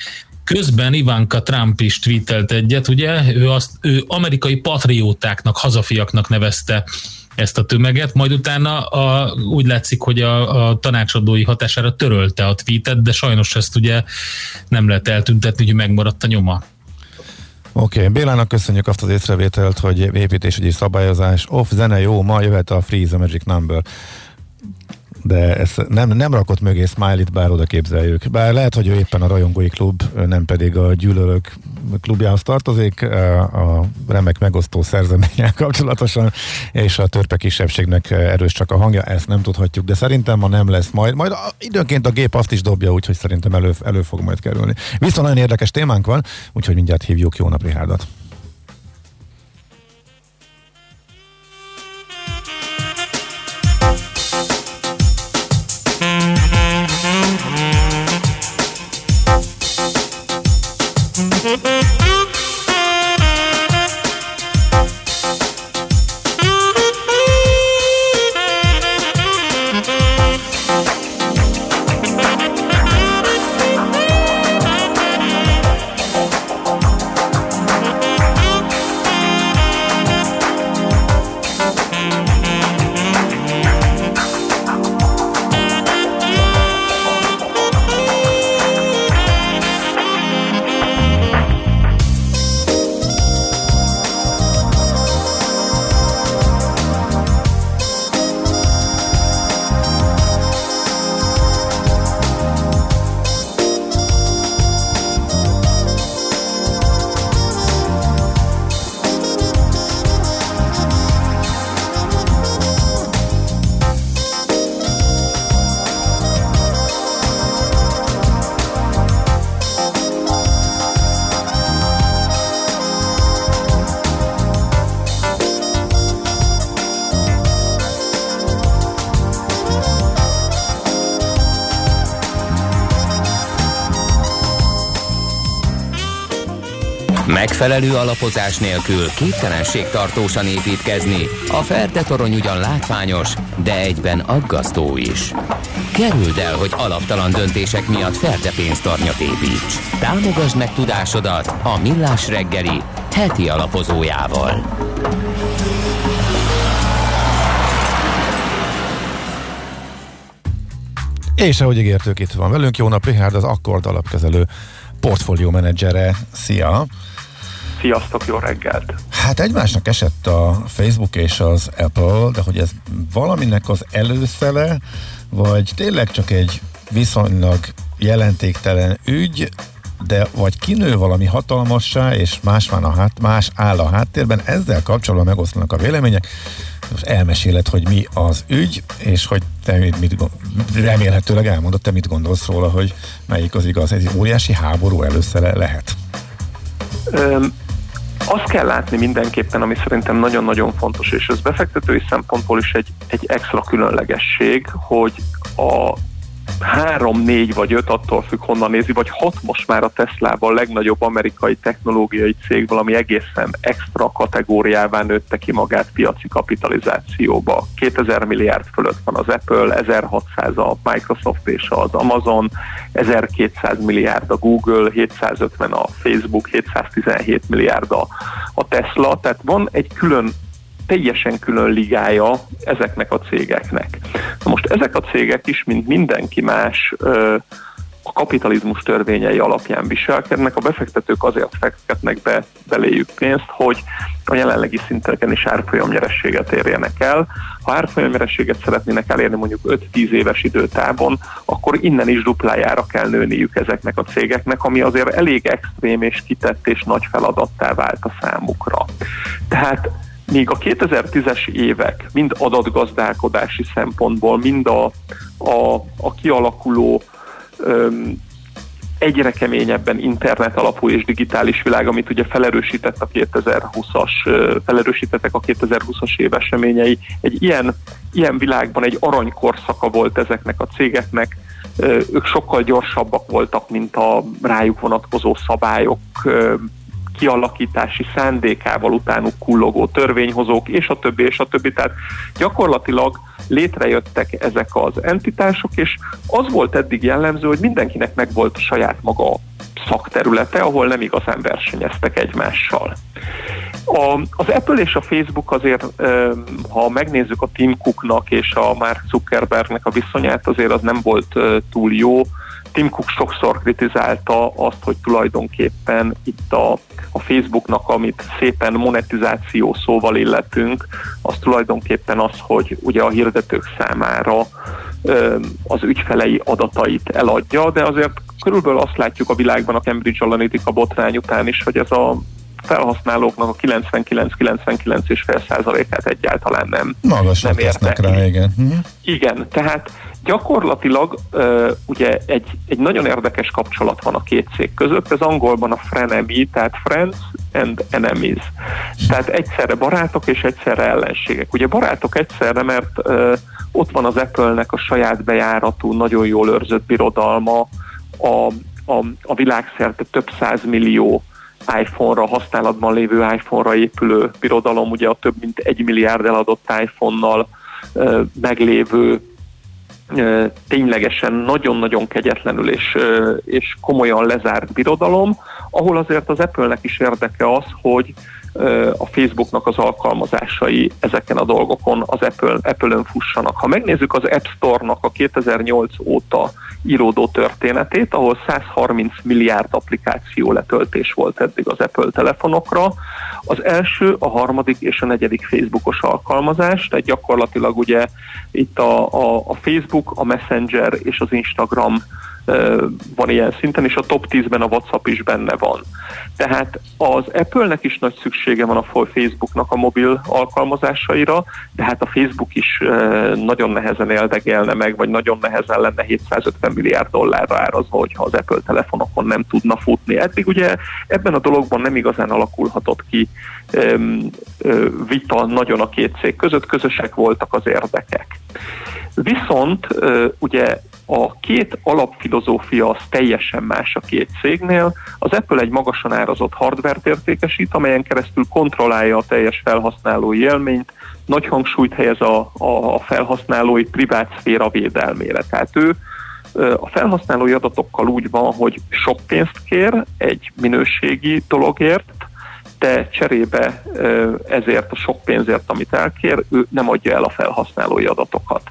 Közben Ivanka Trump is tweetelt egyet, ugye? Ő, azt, ő amerikai patriótáknak, hazafiaknak nevezte ezt a tömeget, majd utána a, úgy látszik, hogy a, a tanácsadói hatására törölte a tweetet, de sajnos ezt ugye nem lehet eltüntetni, hogy megmaradt a nyoma. Oké, okay. Bélának köszönjük azt az észrevételt, hogy építésügyi szabályozás, off, zene, jó, ma jöhet a Freeze the Magic Number. De ezt nem, nem rakott mögé smiley-t, bár oda képzeljük. Bár lehet, hogy ő éppen a rajongói klub, nem pedig a gyűlölők klubjához tartozik, a remek megosztó szerzeménnyel kapcsolatosan, és a törpe kisebbségnek erős csak a hangja, ezt nem tudhatjuk, de szerintem ma nem lesz majd. Majd időnként a gép azt is dobja, úgyhogy szerintem elő, elő fog majd kerülni. Viszont nagyon érdekes témánk van, úgyhogy mindjárt hívjuk. Jó nap, Rihárdat! Megfelelő alapozás nélkül képtelenség tartósan építkezni. A ferdetorony ugyan látványos, de egyben aggasztó is. Kerüld el, hogy alaptalan döntések miatt ferdepénztornyot építs. Támogasd meg tudásodat a Millás reggeli heti alapozójával. És ahogy ígértük, itt van velünk. Jó nap, Richárd, az Akkord alapkezelő portfólió menedzsere. Szia! Sziasztok, jó reggelt! Hát egymásnak esett a Facebook és az Apple, de hogy ez valaminek az előszele, vagy tényleg csak egy viszonylag jelentéktelen ügy, de vagy kinő valami hatalmassá, és más, van a hát, más áll a háttérben, ezzel kapcsolatban megosztanak a vélemények. Most elmeséled, hogy mi az ügy, és hogy te mit gond... remélhetőleg elmondod, te mit gondolsz róla, hogy melyik az igaz. Ez egy óriási háború előszere lehet. Um. Azt kell látni mindenképpen, ami szerintem nagyon-nagyon fontos, és ez befektetői szempontból is egy, egy extra különlegesség, hogy a három, négy vagy öt, attól függ honnan nézi, vagy hat most már a Teslával a legnagyobb amerikai technológiai cég valami egészen extra kategóriává nőtte ki magát piaci kapitalizációba. kétezer milliárd fölött van az Apple, ezerhatszáz a Microsoft és az Amazon, ezerkétszáz milliárd a Google, hétszázötven a Facebook, hétszáztizenhét milliárd a, a Tesla, tehát van egy külön teljesen külön ligája ezeknek a cégeknek. Na most ezek a cégek is, mint mindenki más, a kapitalizmus törvényei alapján viselkednek. A befektetők azért fektetnek be beléjük pénzt, hogy a jelenlegi szinteken is árfolyamnyerességet érjenek el. Ha árfolyamnyerességet szeretnének elérni mondjuk öt-tíz éves időtávon, akkor innen is duplájára kell nőniük ezeknek a cégeknek, ami azért elég extrém és kitett és nagy feladattá vált a számukra. Tehát míg a kétezer-tízes évek mind adatgazdálkodási szempontból, mind a, a, a kialakuló öm, egyre keményebben internet alapú és digitális világ, amit ugye felerősített a kétezer-huszas, felerősítettek a kétezer-huszas év eseményei, egy ilyen, ilyen világban egy aranykorszaka volt ezeknek a cégeknek. Ők sokkal gyorsabbak voltak, mint a rájuk vonatkozó szabályok kialakítási szándékával utánuk kullogó törvényhozók, és a többi, és a többi. Tehát gyakorlatilag létrejöttek ezek az entitások, és az volt eddig jellemző, hogy mindenkinek megvolt a saját maga szakterülete, ahol nem igazán versenyeztek egymással. A, az Apple és a Facebook azért, ha megnézzük a Tim Cooknak és a Mark Zuckerbergnek a viszonyát, azért az nem volt túl jó. Tim Cook sokszor kritizálta azt, hogy tulajdonképpen itt a, a Facebooknak, amit szépen monetizáció szóval illetünk, az tulajdonképpen az, hogy ugye a hirdetők számára ö, az ügyfelei adatait eladja, de azért körülbelül azt látjuk a világban a Cambridge Analytica botrány után is, hogy ez a felhasználóknak a kilencvenkilenc-kilencvenkilenc egész öt százalékát egyáltalán nem, nem érte. Rá, igen. Hm. igen, tehát gyakorlatilag uh, ugye egy, egy nagyon érdekes kapcsolat van a két cég között, ez angolban a frenemy, tehát friends and enemies. Tehát egyszerre barátok és egyszerre ellenségek. Ugye barátok egyszerre, mert uh, ott van az Apple-nek a saját bejáratú, nagyon jól őrzött birodalma, a, a, a világszerte több százmillió iPhone-ra, használatban lévő iPhone-ra épülő birodalom, ugye a több mint egy milliárd eladott iPhone-nal uh, meglévő ténylegesen nagyon-nagyon kegyetlenül és, és komolyan lezárt birodalom, ahol azért az Apple-nek is érdeke az, hogy a Facebooknak az alkalmazásai ezeken a dolgokon az Apple, Apple-ön fussanak. Ha megnézzük az App Store-nak a kétezer-nyolc óta íródó történetét, ahol százharminc milliárd applikáció letöltés volt eddig az Apple telefonokra, az első, a harmadik és a negyedik Facebookos alkalmazás, tehát gyakorlatilag ugye itt a, a, a Facebook, a Messenger és az Instagram van ilyen szinten, és a top tízben a WhatsApp is benne van. Tehát az Apple-nek is nagy szüksége van a Facebooknak a mobil alkalmazásaira, de hát a Facebook is nagyon nehezen eldegelne meg, vagy nagyon nehezen lenne hétszázötven milliárd dollárra árazva, hogyha az Apple telefonokon nem tudna futni. Eddig ugye ebben a dologban nem igazán alakulhatott ki vita nagyon a két cég között, közösek voltak az érdekek. Viszont ugye a két alapfilozófia filozófia az teljesen más a két cégnél. Az Apple egy magasan árazott hardvert értékesít, amelyen keresztül kontrollálja a teljes felhasználói élményt, nagy hangsúlyt helyez a, a felhasználói privát szféra védelmére. Tehát ő a felhasználói adatokkal úgy van, hogy sok pénzt kér egy minőségi dologért, de cserébe ezért a sok pénzért, amit elkér, ő nem adja el a felhasználói adatokat.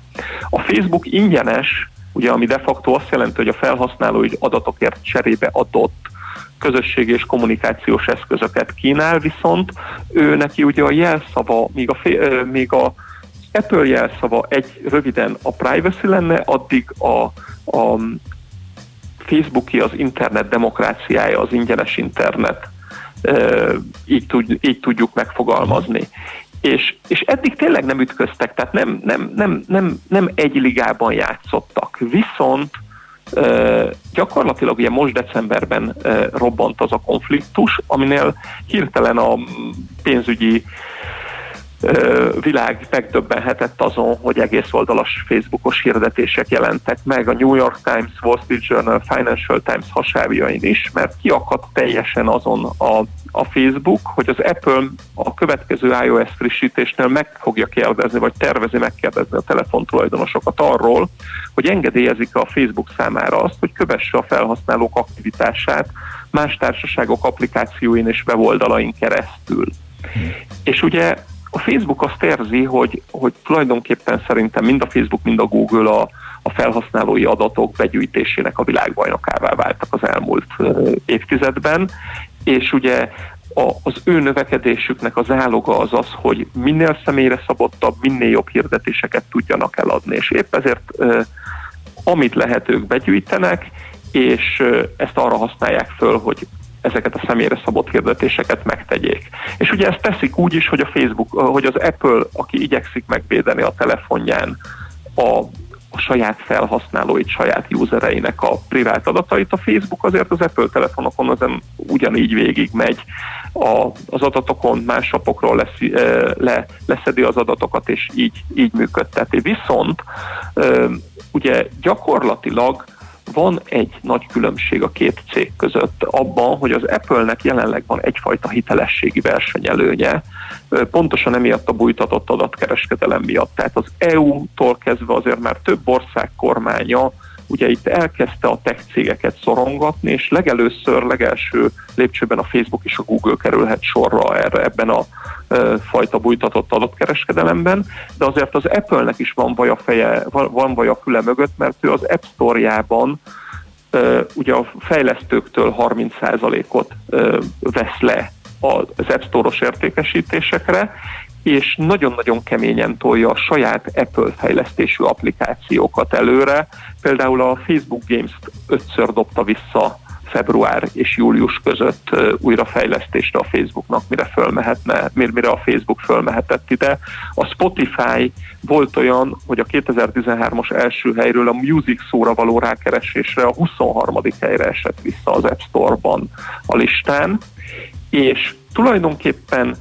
A Facebook ingyenes, ugye, ami de facto azt jelenti, hogy a felhasználói adatokért cserébe adott közösségi és kommunikációs eszközöket kínál, viszont ő neki ugye a jelszava, míg a, míg a Apple jelszava egy röviden a privacy lenne, addig a, a Facebooki az internet demokráciája, az ingyenes internet. Így, tud, így tudjuk megfogalmazni. És, és eddig tényleg nem ütköztek, tehát nem, nem, nem, nem, nem egy ligában játszottak. Viszont gyakorlatilag ugye most decemberben robbant az a konfliktus, aminél hirtelen a pénzügyi világ megdöbbenhetett azon, hogy egész oldalas Facebookos hirdetések jelentek meg a New York Times, Wall Street Journal, Financial Times hasábjain is, mert kiakadt teljesen azon a, a Facebook, hogy az Apple a következő iOS frissítésnél meg fogja kérdezni, vagy tervezi megkérdezni a telefontulajdonosokat arról, hogy engedélyezik-e a Facebook számára azt, hogy kövesse a felhasználók aktivitását más társaságok applikációin és weboldalain keresztül. Hm. És ugye a Facebook azt érzi, hogy, hogy tulajdonképpen szerintem mind a Facebook, mind a Google a, a felhasználói adatok begyűjtésének a világbajnokává váltak az elmúlt uh, évtizedben, és ugye a, az ő növekedésüknek az áloga az az, hogy minél személyre szabottabb, minél jobb hirdetéseket tudjanak eladni, és épp ezért uh, amit lehet, ők begyűjtenek, és uh, ezt arra használják föl, hogy ezeket a személyre szabott hirdetéseket megtegyék. És ugye ezt teszik úgy is, hogy a Facebook, hogy az Apple, aki igyekszik megvédeni a telefonján a, a saját felhasználóit, saját usereinek a privát adatait, a Facebook azért az Apple telefonokon azon ugyanígy végigmegy a, az adatokon, más appokról lesz, le, leszedi az adatokat, és így, így működteti. Viszont ugye gyakorlatilag van egy nagy különbség a két cég között abban, hogy az Apple-nek jelenleg van egyfajta hitelességi versenyelőnye, pontosan emiatt a bújtatott adatkereskedelem miatt. Tehát az é u-tól kezdve azért már több ország kormánya ugye itt elkezdte a tech cégeket szorongatni, és legelőször, legelső lépcsőben a Facebook és a Google kerülhet sorra erre ebben a e, fajta bújtatott adatkereskedelemben, de azért az Apple-nek is van vaj a feje, van vaj a füle mögött, mert ő az App Store-jában e, ugye a fejlesztőktől harminc százalékot e, vesz le az App Store-os értékesítésekre, és nagyon-nagyon keményen tolja a saját Apple fejlesztésű applikációkat előre. Például a Facebook Games-t ötször dobta vissza február és július között újrafejlesztésre a Facebooknak, mire fölmehetne, mire a Facebook fölmehetett ide. A Spotify volt olyan, hogy a kétezer-tizenhármas első helyről a Music szóra való rákeresésre a huszonharmadik helyre esett vissza az App Store-ban a listán, és tulajdonképpen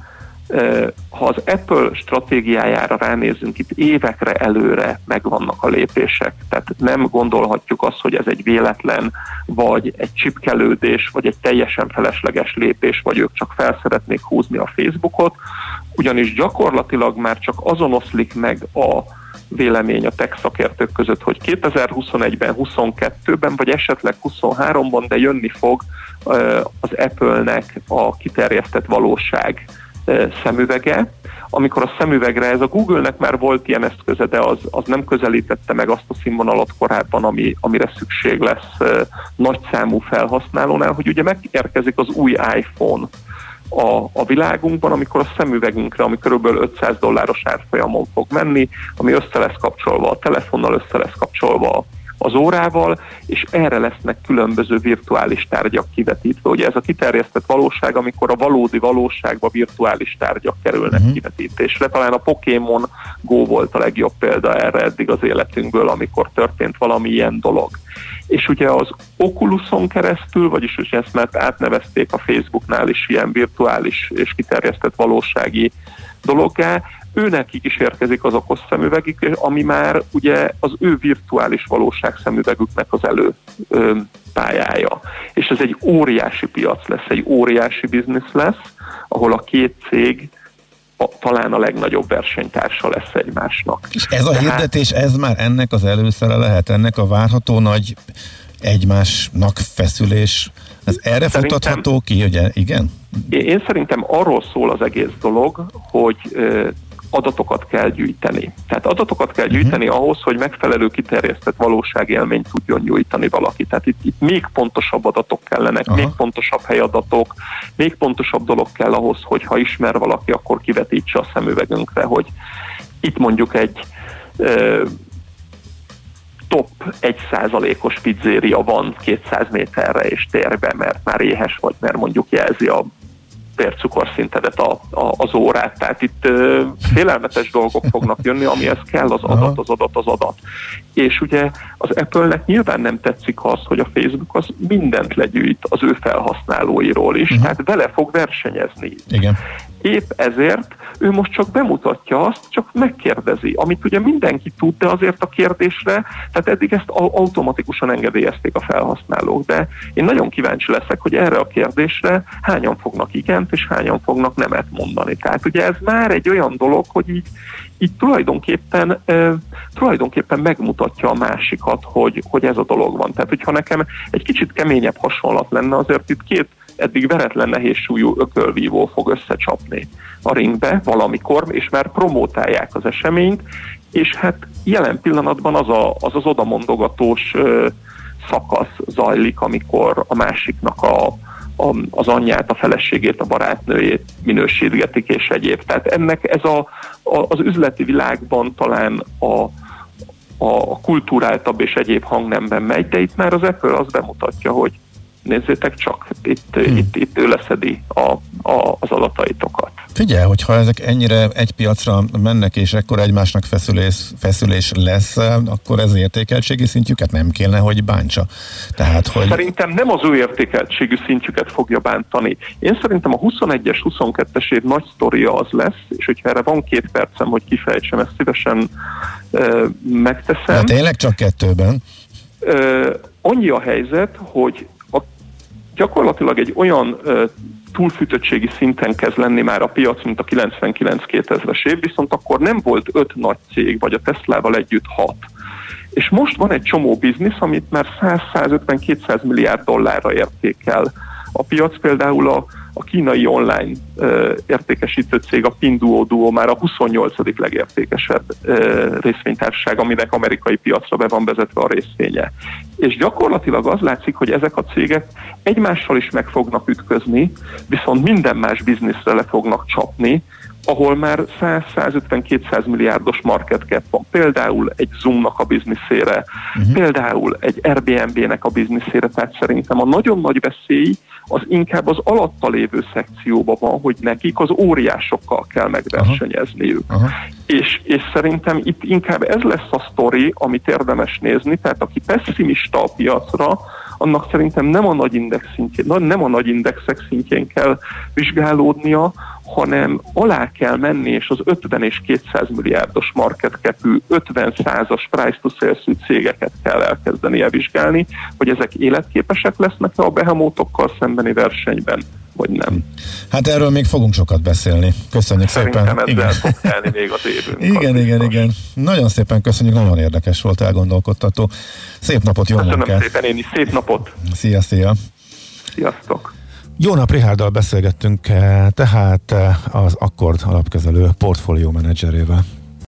ha az Apple stratégiájára ránézünk, itt évekre előre megvannak a lépések, tehát nem gondolhatjuk azt, hogy ez egy véletlen, vagy egy csipkelődés, vagy egy teljesen felesleges lépés, vagy ők csak fel szeretnék húzni a Facebookot, ugyanis gyakorlatilag már csak azon oszlik meg a vélemény a tech szakértők között, hogy kétezer-huszonegyben, huszonkettőben, vagy esetleg huszonháromban, de jönni fog az Apple-nek a kiterjesztett valóság szemüvege, amikor a szemüvegre, ez a Google-nek már volt ilyen eszköze, de az, az nem közelítette meg azt a színvonalat korábban, ami, amire szükség lesz nagyszámú felhasználónál, hogy ugye megérkezik az új iPhone a, a világunkban, amikor a szemüvegünkre, ami körülbelül ötszáz dolláros árfolyamon fog menni, ami össze lesz kapcsolva a telefonnal, össze lesz kapcsolva az órával, és erre lesznek különböző virtuális tárgyak kivetítve. Ugye ez a kiterjesztett valóság, amikor a valódi valóságba virtuális tárgyak kerülnek uh-huh. kivetítésre. Talán a Pokémon Go volt a legjobb példa erre eddig az életünkből, amikor történt valami ilyen dolog. És ugye az Oculuson keresztül, vagyis ugye ezt már átnevezték a Facebooknál is ilyen virtuális és kiterjesztett valósági dologgá, őnekik is érkezik az okos szemüvegük, ami már ugye az ő virtuális valóság szemüvegüknek az elő ö, pályája. És ez egy óriási piac lesz, egy óriási biznisz lesz, ahol a két cég a, talán a legnagyobb versenytársa lesz egymásnak. És ez a Tehát... hirdetés, ez már ennek az előszere lehet, ennek a várható nagy egymásnak feszülés. Ez erre szerintem, futatható ki, ugye? Igen? Én szerintem arról szól az egész dolog, hogy ö, adatokat kell gyűjteni. Tehát adatokat kell gyűjteni uh-huh. ahhoz, hogy megfelelő kiterjesztett valóságélményt tudjon nyújtani valaki. Tehát itt, itt még pontosabb adatok kellenek, Aha. még pontosabb helyadatok, még pontosabb dolog kell ahhoz, hogy ha ismer valaki, akkor kivetítse a szemüvegünkre, hogy itt mondjuk egy... Ö, top egy százalékos pizzéria van kétszáz méterre és térbe, mert már éhes vagy, mert mondjuk jelzi a vércukorszintedet a, a, az órát. Tehát itt ö, félelmetes dolgok fognak jönni, amihez kell az adat, az adat, az adat. És ugye az Apple-nek nyilván nem tetszik az, hogy a Facebook az mindent legyűjt az ő felhasználóiról is, uh-huh. tehát vele fog versenyezni. Igen. Épp ezért ő most csak bemutatja azt, csak megkérdezi, amit ugye mindenki tud, de azért a kérdésre, tehát eddig ezt automatikusan engedélyezték a felhasználók, de én nagyon kíváncsi leszek, hogy erre a kérdésre hányan fognak igent, és hányan fognak nemet mondani. Tehát ugye ez már egy olyan dolog, hogy így, így tulajdonképpen, e, tulajdonképpen megmutatja a másikat, hogy, hogy ez a dolog van. Tehát hogyha nekem egy kicsit keményebb hasonlat lenne, azért itt két eddig veretlen nehéz súlyú ökölvívó fog összecsapni a ringbe valamikor, és már promótálják az eseményt, és hát jelen pillanatban az a, az, az odamondogatós ö, szakasz zajlik, amikor a másiknak a, a, az anyját, a feleségét, a barátnőjét minősítgetik, és egyéb. Tehát ennek ez a, a, az üzleti világban talán a a kulturáltabb és egyéb hangnemben megy, de itt már az Apple azt bemutatja, hogy nézzétek csak, itt, hmm. itt, itt ő leszedi a, a, az adataitokat. Figyelj, hogyha ezek ennyire egy piacra mennek, és ekkor egymásnak feszülés, feszülés lesz, akkor ez értékeltségi szintjüket nem kéne, hogy bántsa. Tehát, hogy... Szerintem nem az ő értékeltségű szintjüket fogja bántani. Én szerintem a huszonegyes, huszonkettes év nagy sztoria az lesz, és hogyha erre van két percem, hogy kifejtsem, ezt szívesen ö, megteszem. Hát tényleg csak kettőben? Ö, annyi a helyzet, hogy gyakorlatilag egy olyan ö, túlfűtöttségi szinten kezd lenni már a piac, mint a kilencvenkilenc-kétezres év, viszont akkor nem volt öt nagy cég, vagy a Teslával együtt hat. És most van egy csomó biznisz, amit már száz-százötven-kétszáz milliárd dollárra értékel a piac, például a, a kínai online ö, értékesítő cég, a Pinduoduo már a huszonnyolcadik legértékesebb ö, részvénytársaság, aminek amerikai piacra be van vezetve a részvénye. És gyakorlatilag az látszik, hogy ezek a cégek egymással is meg fognak ütközni, viszont minden más bizniszre le fognak csapni, ahol már száz-százötven-kétszáz milliárdos market cap van. Például egy Zoomnak a bizniszére, uh-huh. például egy Airbnb-nek a bizniszére, tehát szerintem a nagyon nagy veszély az inkább az alatta lévő szekcióban van, hogy nekik az óriásokkal kell megversenyezniük. Uh-huh. És, és szerintem itt inkább ez lesz a sztori, amit érdemes nézni, tehát aki pessimista a piacra, annak szerintem nem a nagy index szintjén, nem a nagy indexek szintjén kell vizsgálódnia, hanem alá kell menni, és az ötven és kétszáz milliárdos market cap-ű ötven százas price to sales cégeket kell elkezdeni elvizsgálni, hogy ezek életképesek lesznek-e a behemótokkal szembeni versenyben, vagy nem. Hát erről még fogunk sokat beszélni. Köszönjük Szerintem szépen. Szerintem ezzel fog kelni még az évünk. Igen, igen, biztos. igen. Nagyon szépen köszönjük, nagyon érdekes volt, elgondolkodtató. Szép napot, jó Köszönöm munkát. Szépen én is, szép napot. Szia, szia. Sziasztok. Jó nap, Rihárdal beszélgettünk tehát az Akkord alapkezelő portfólió menedzserével.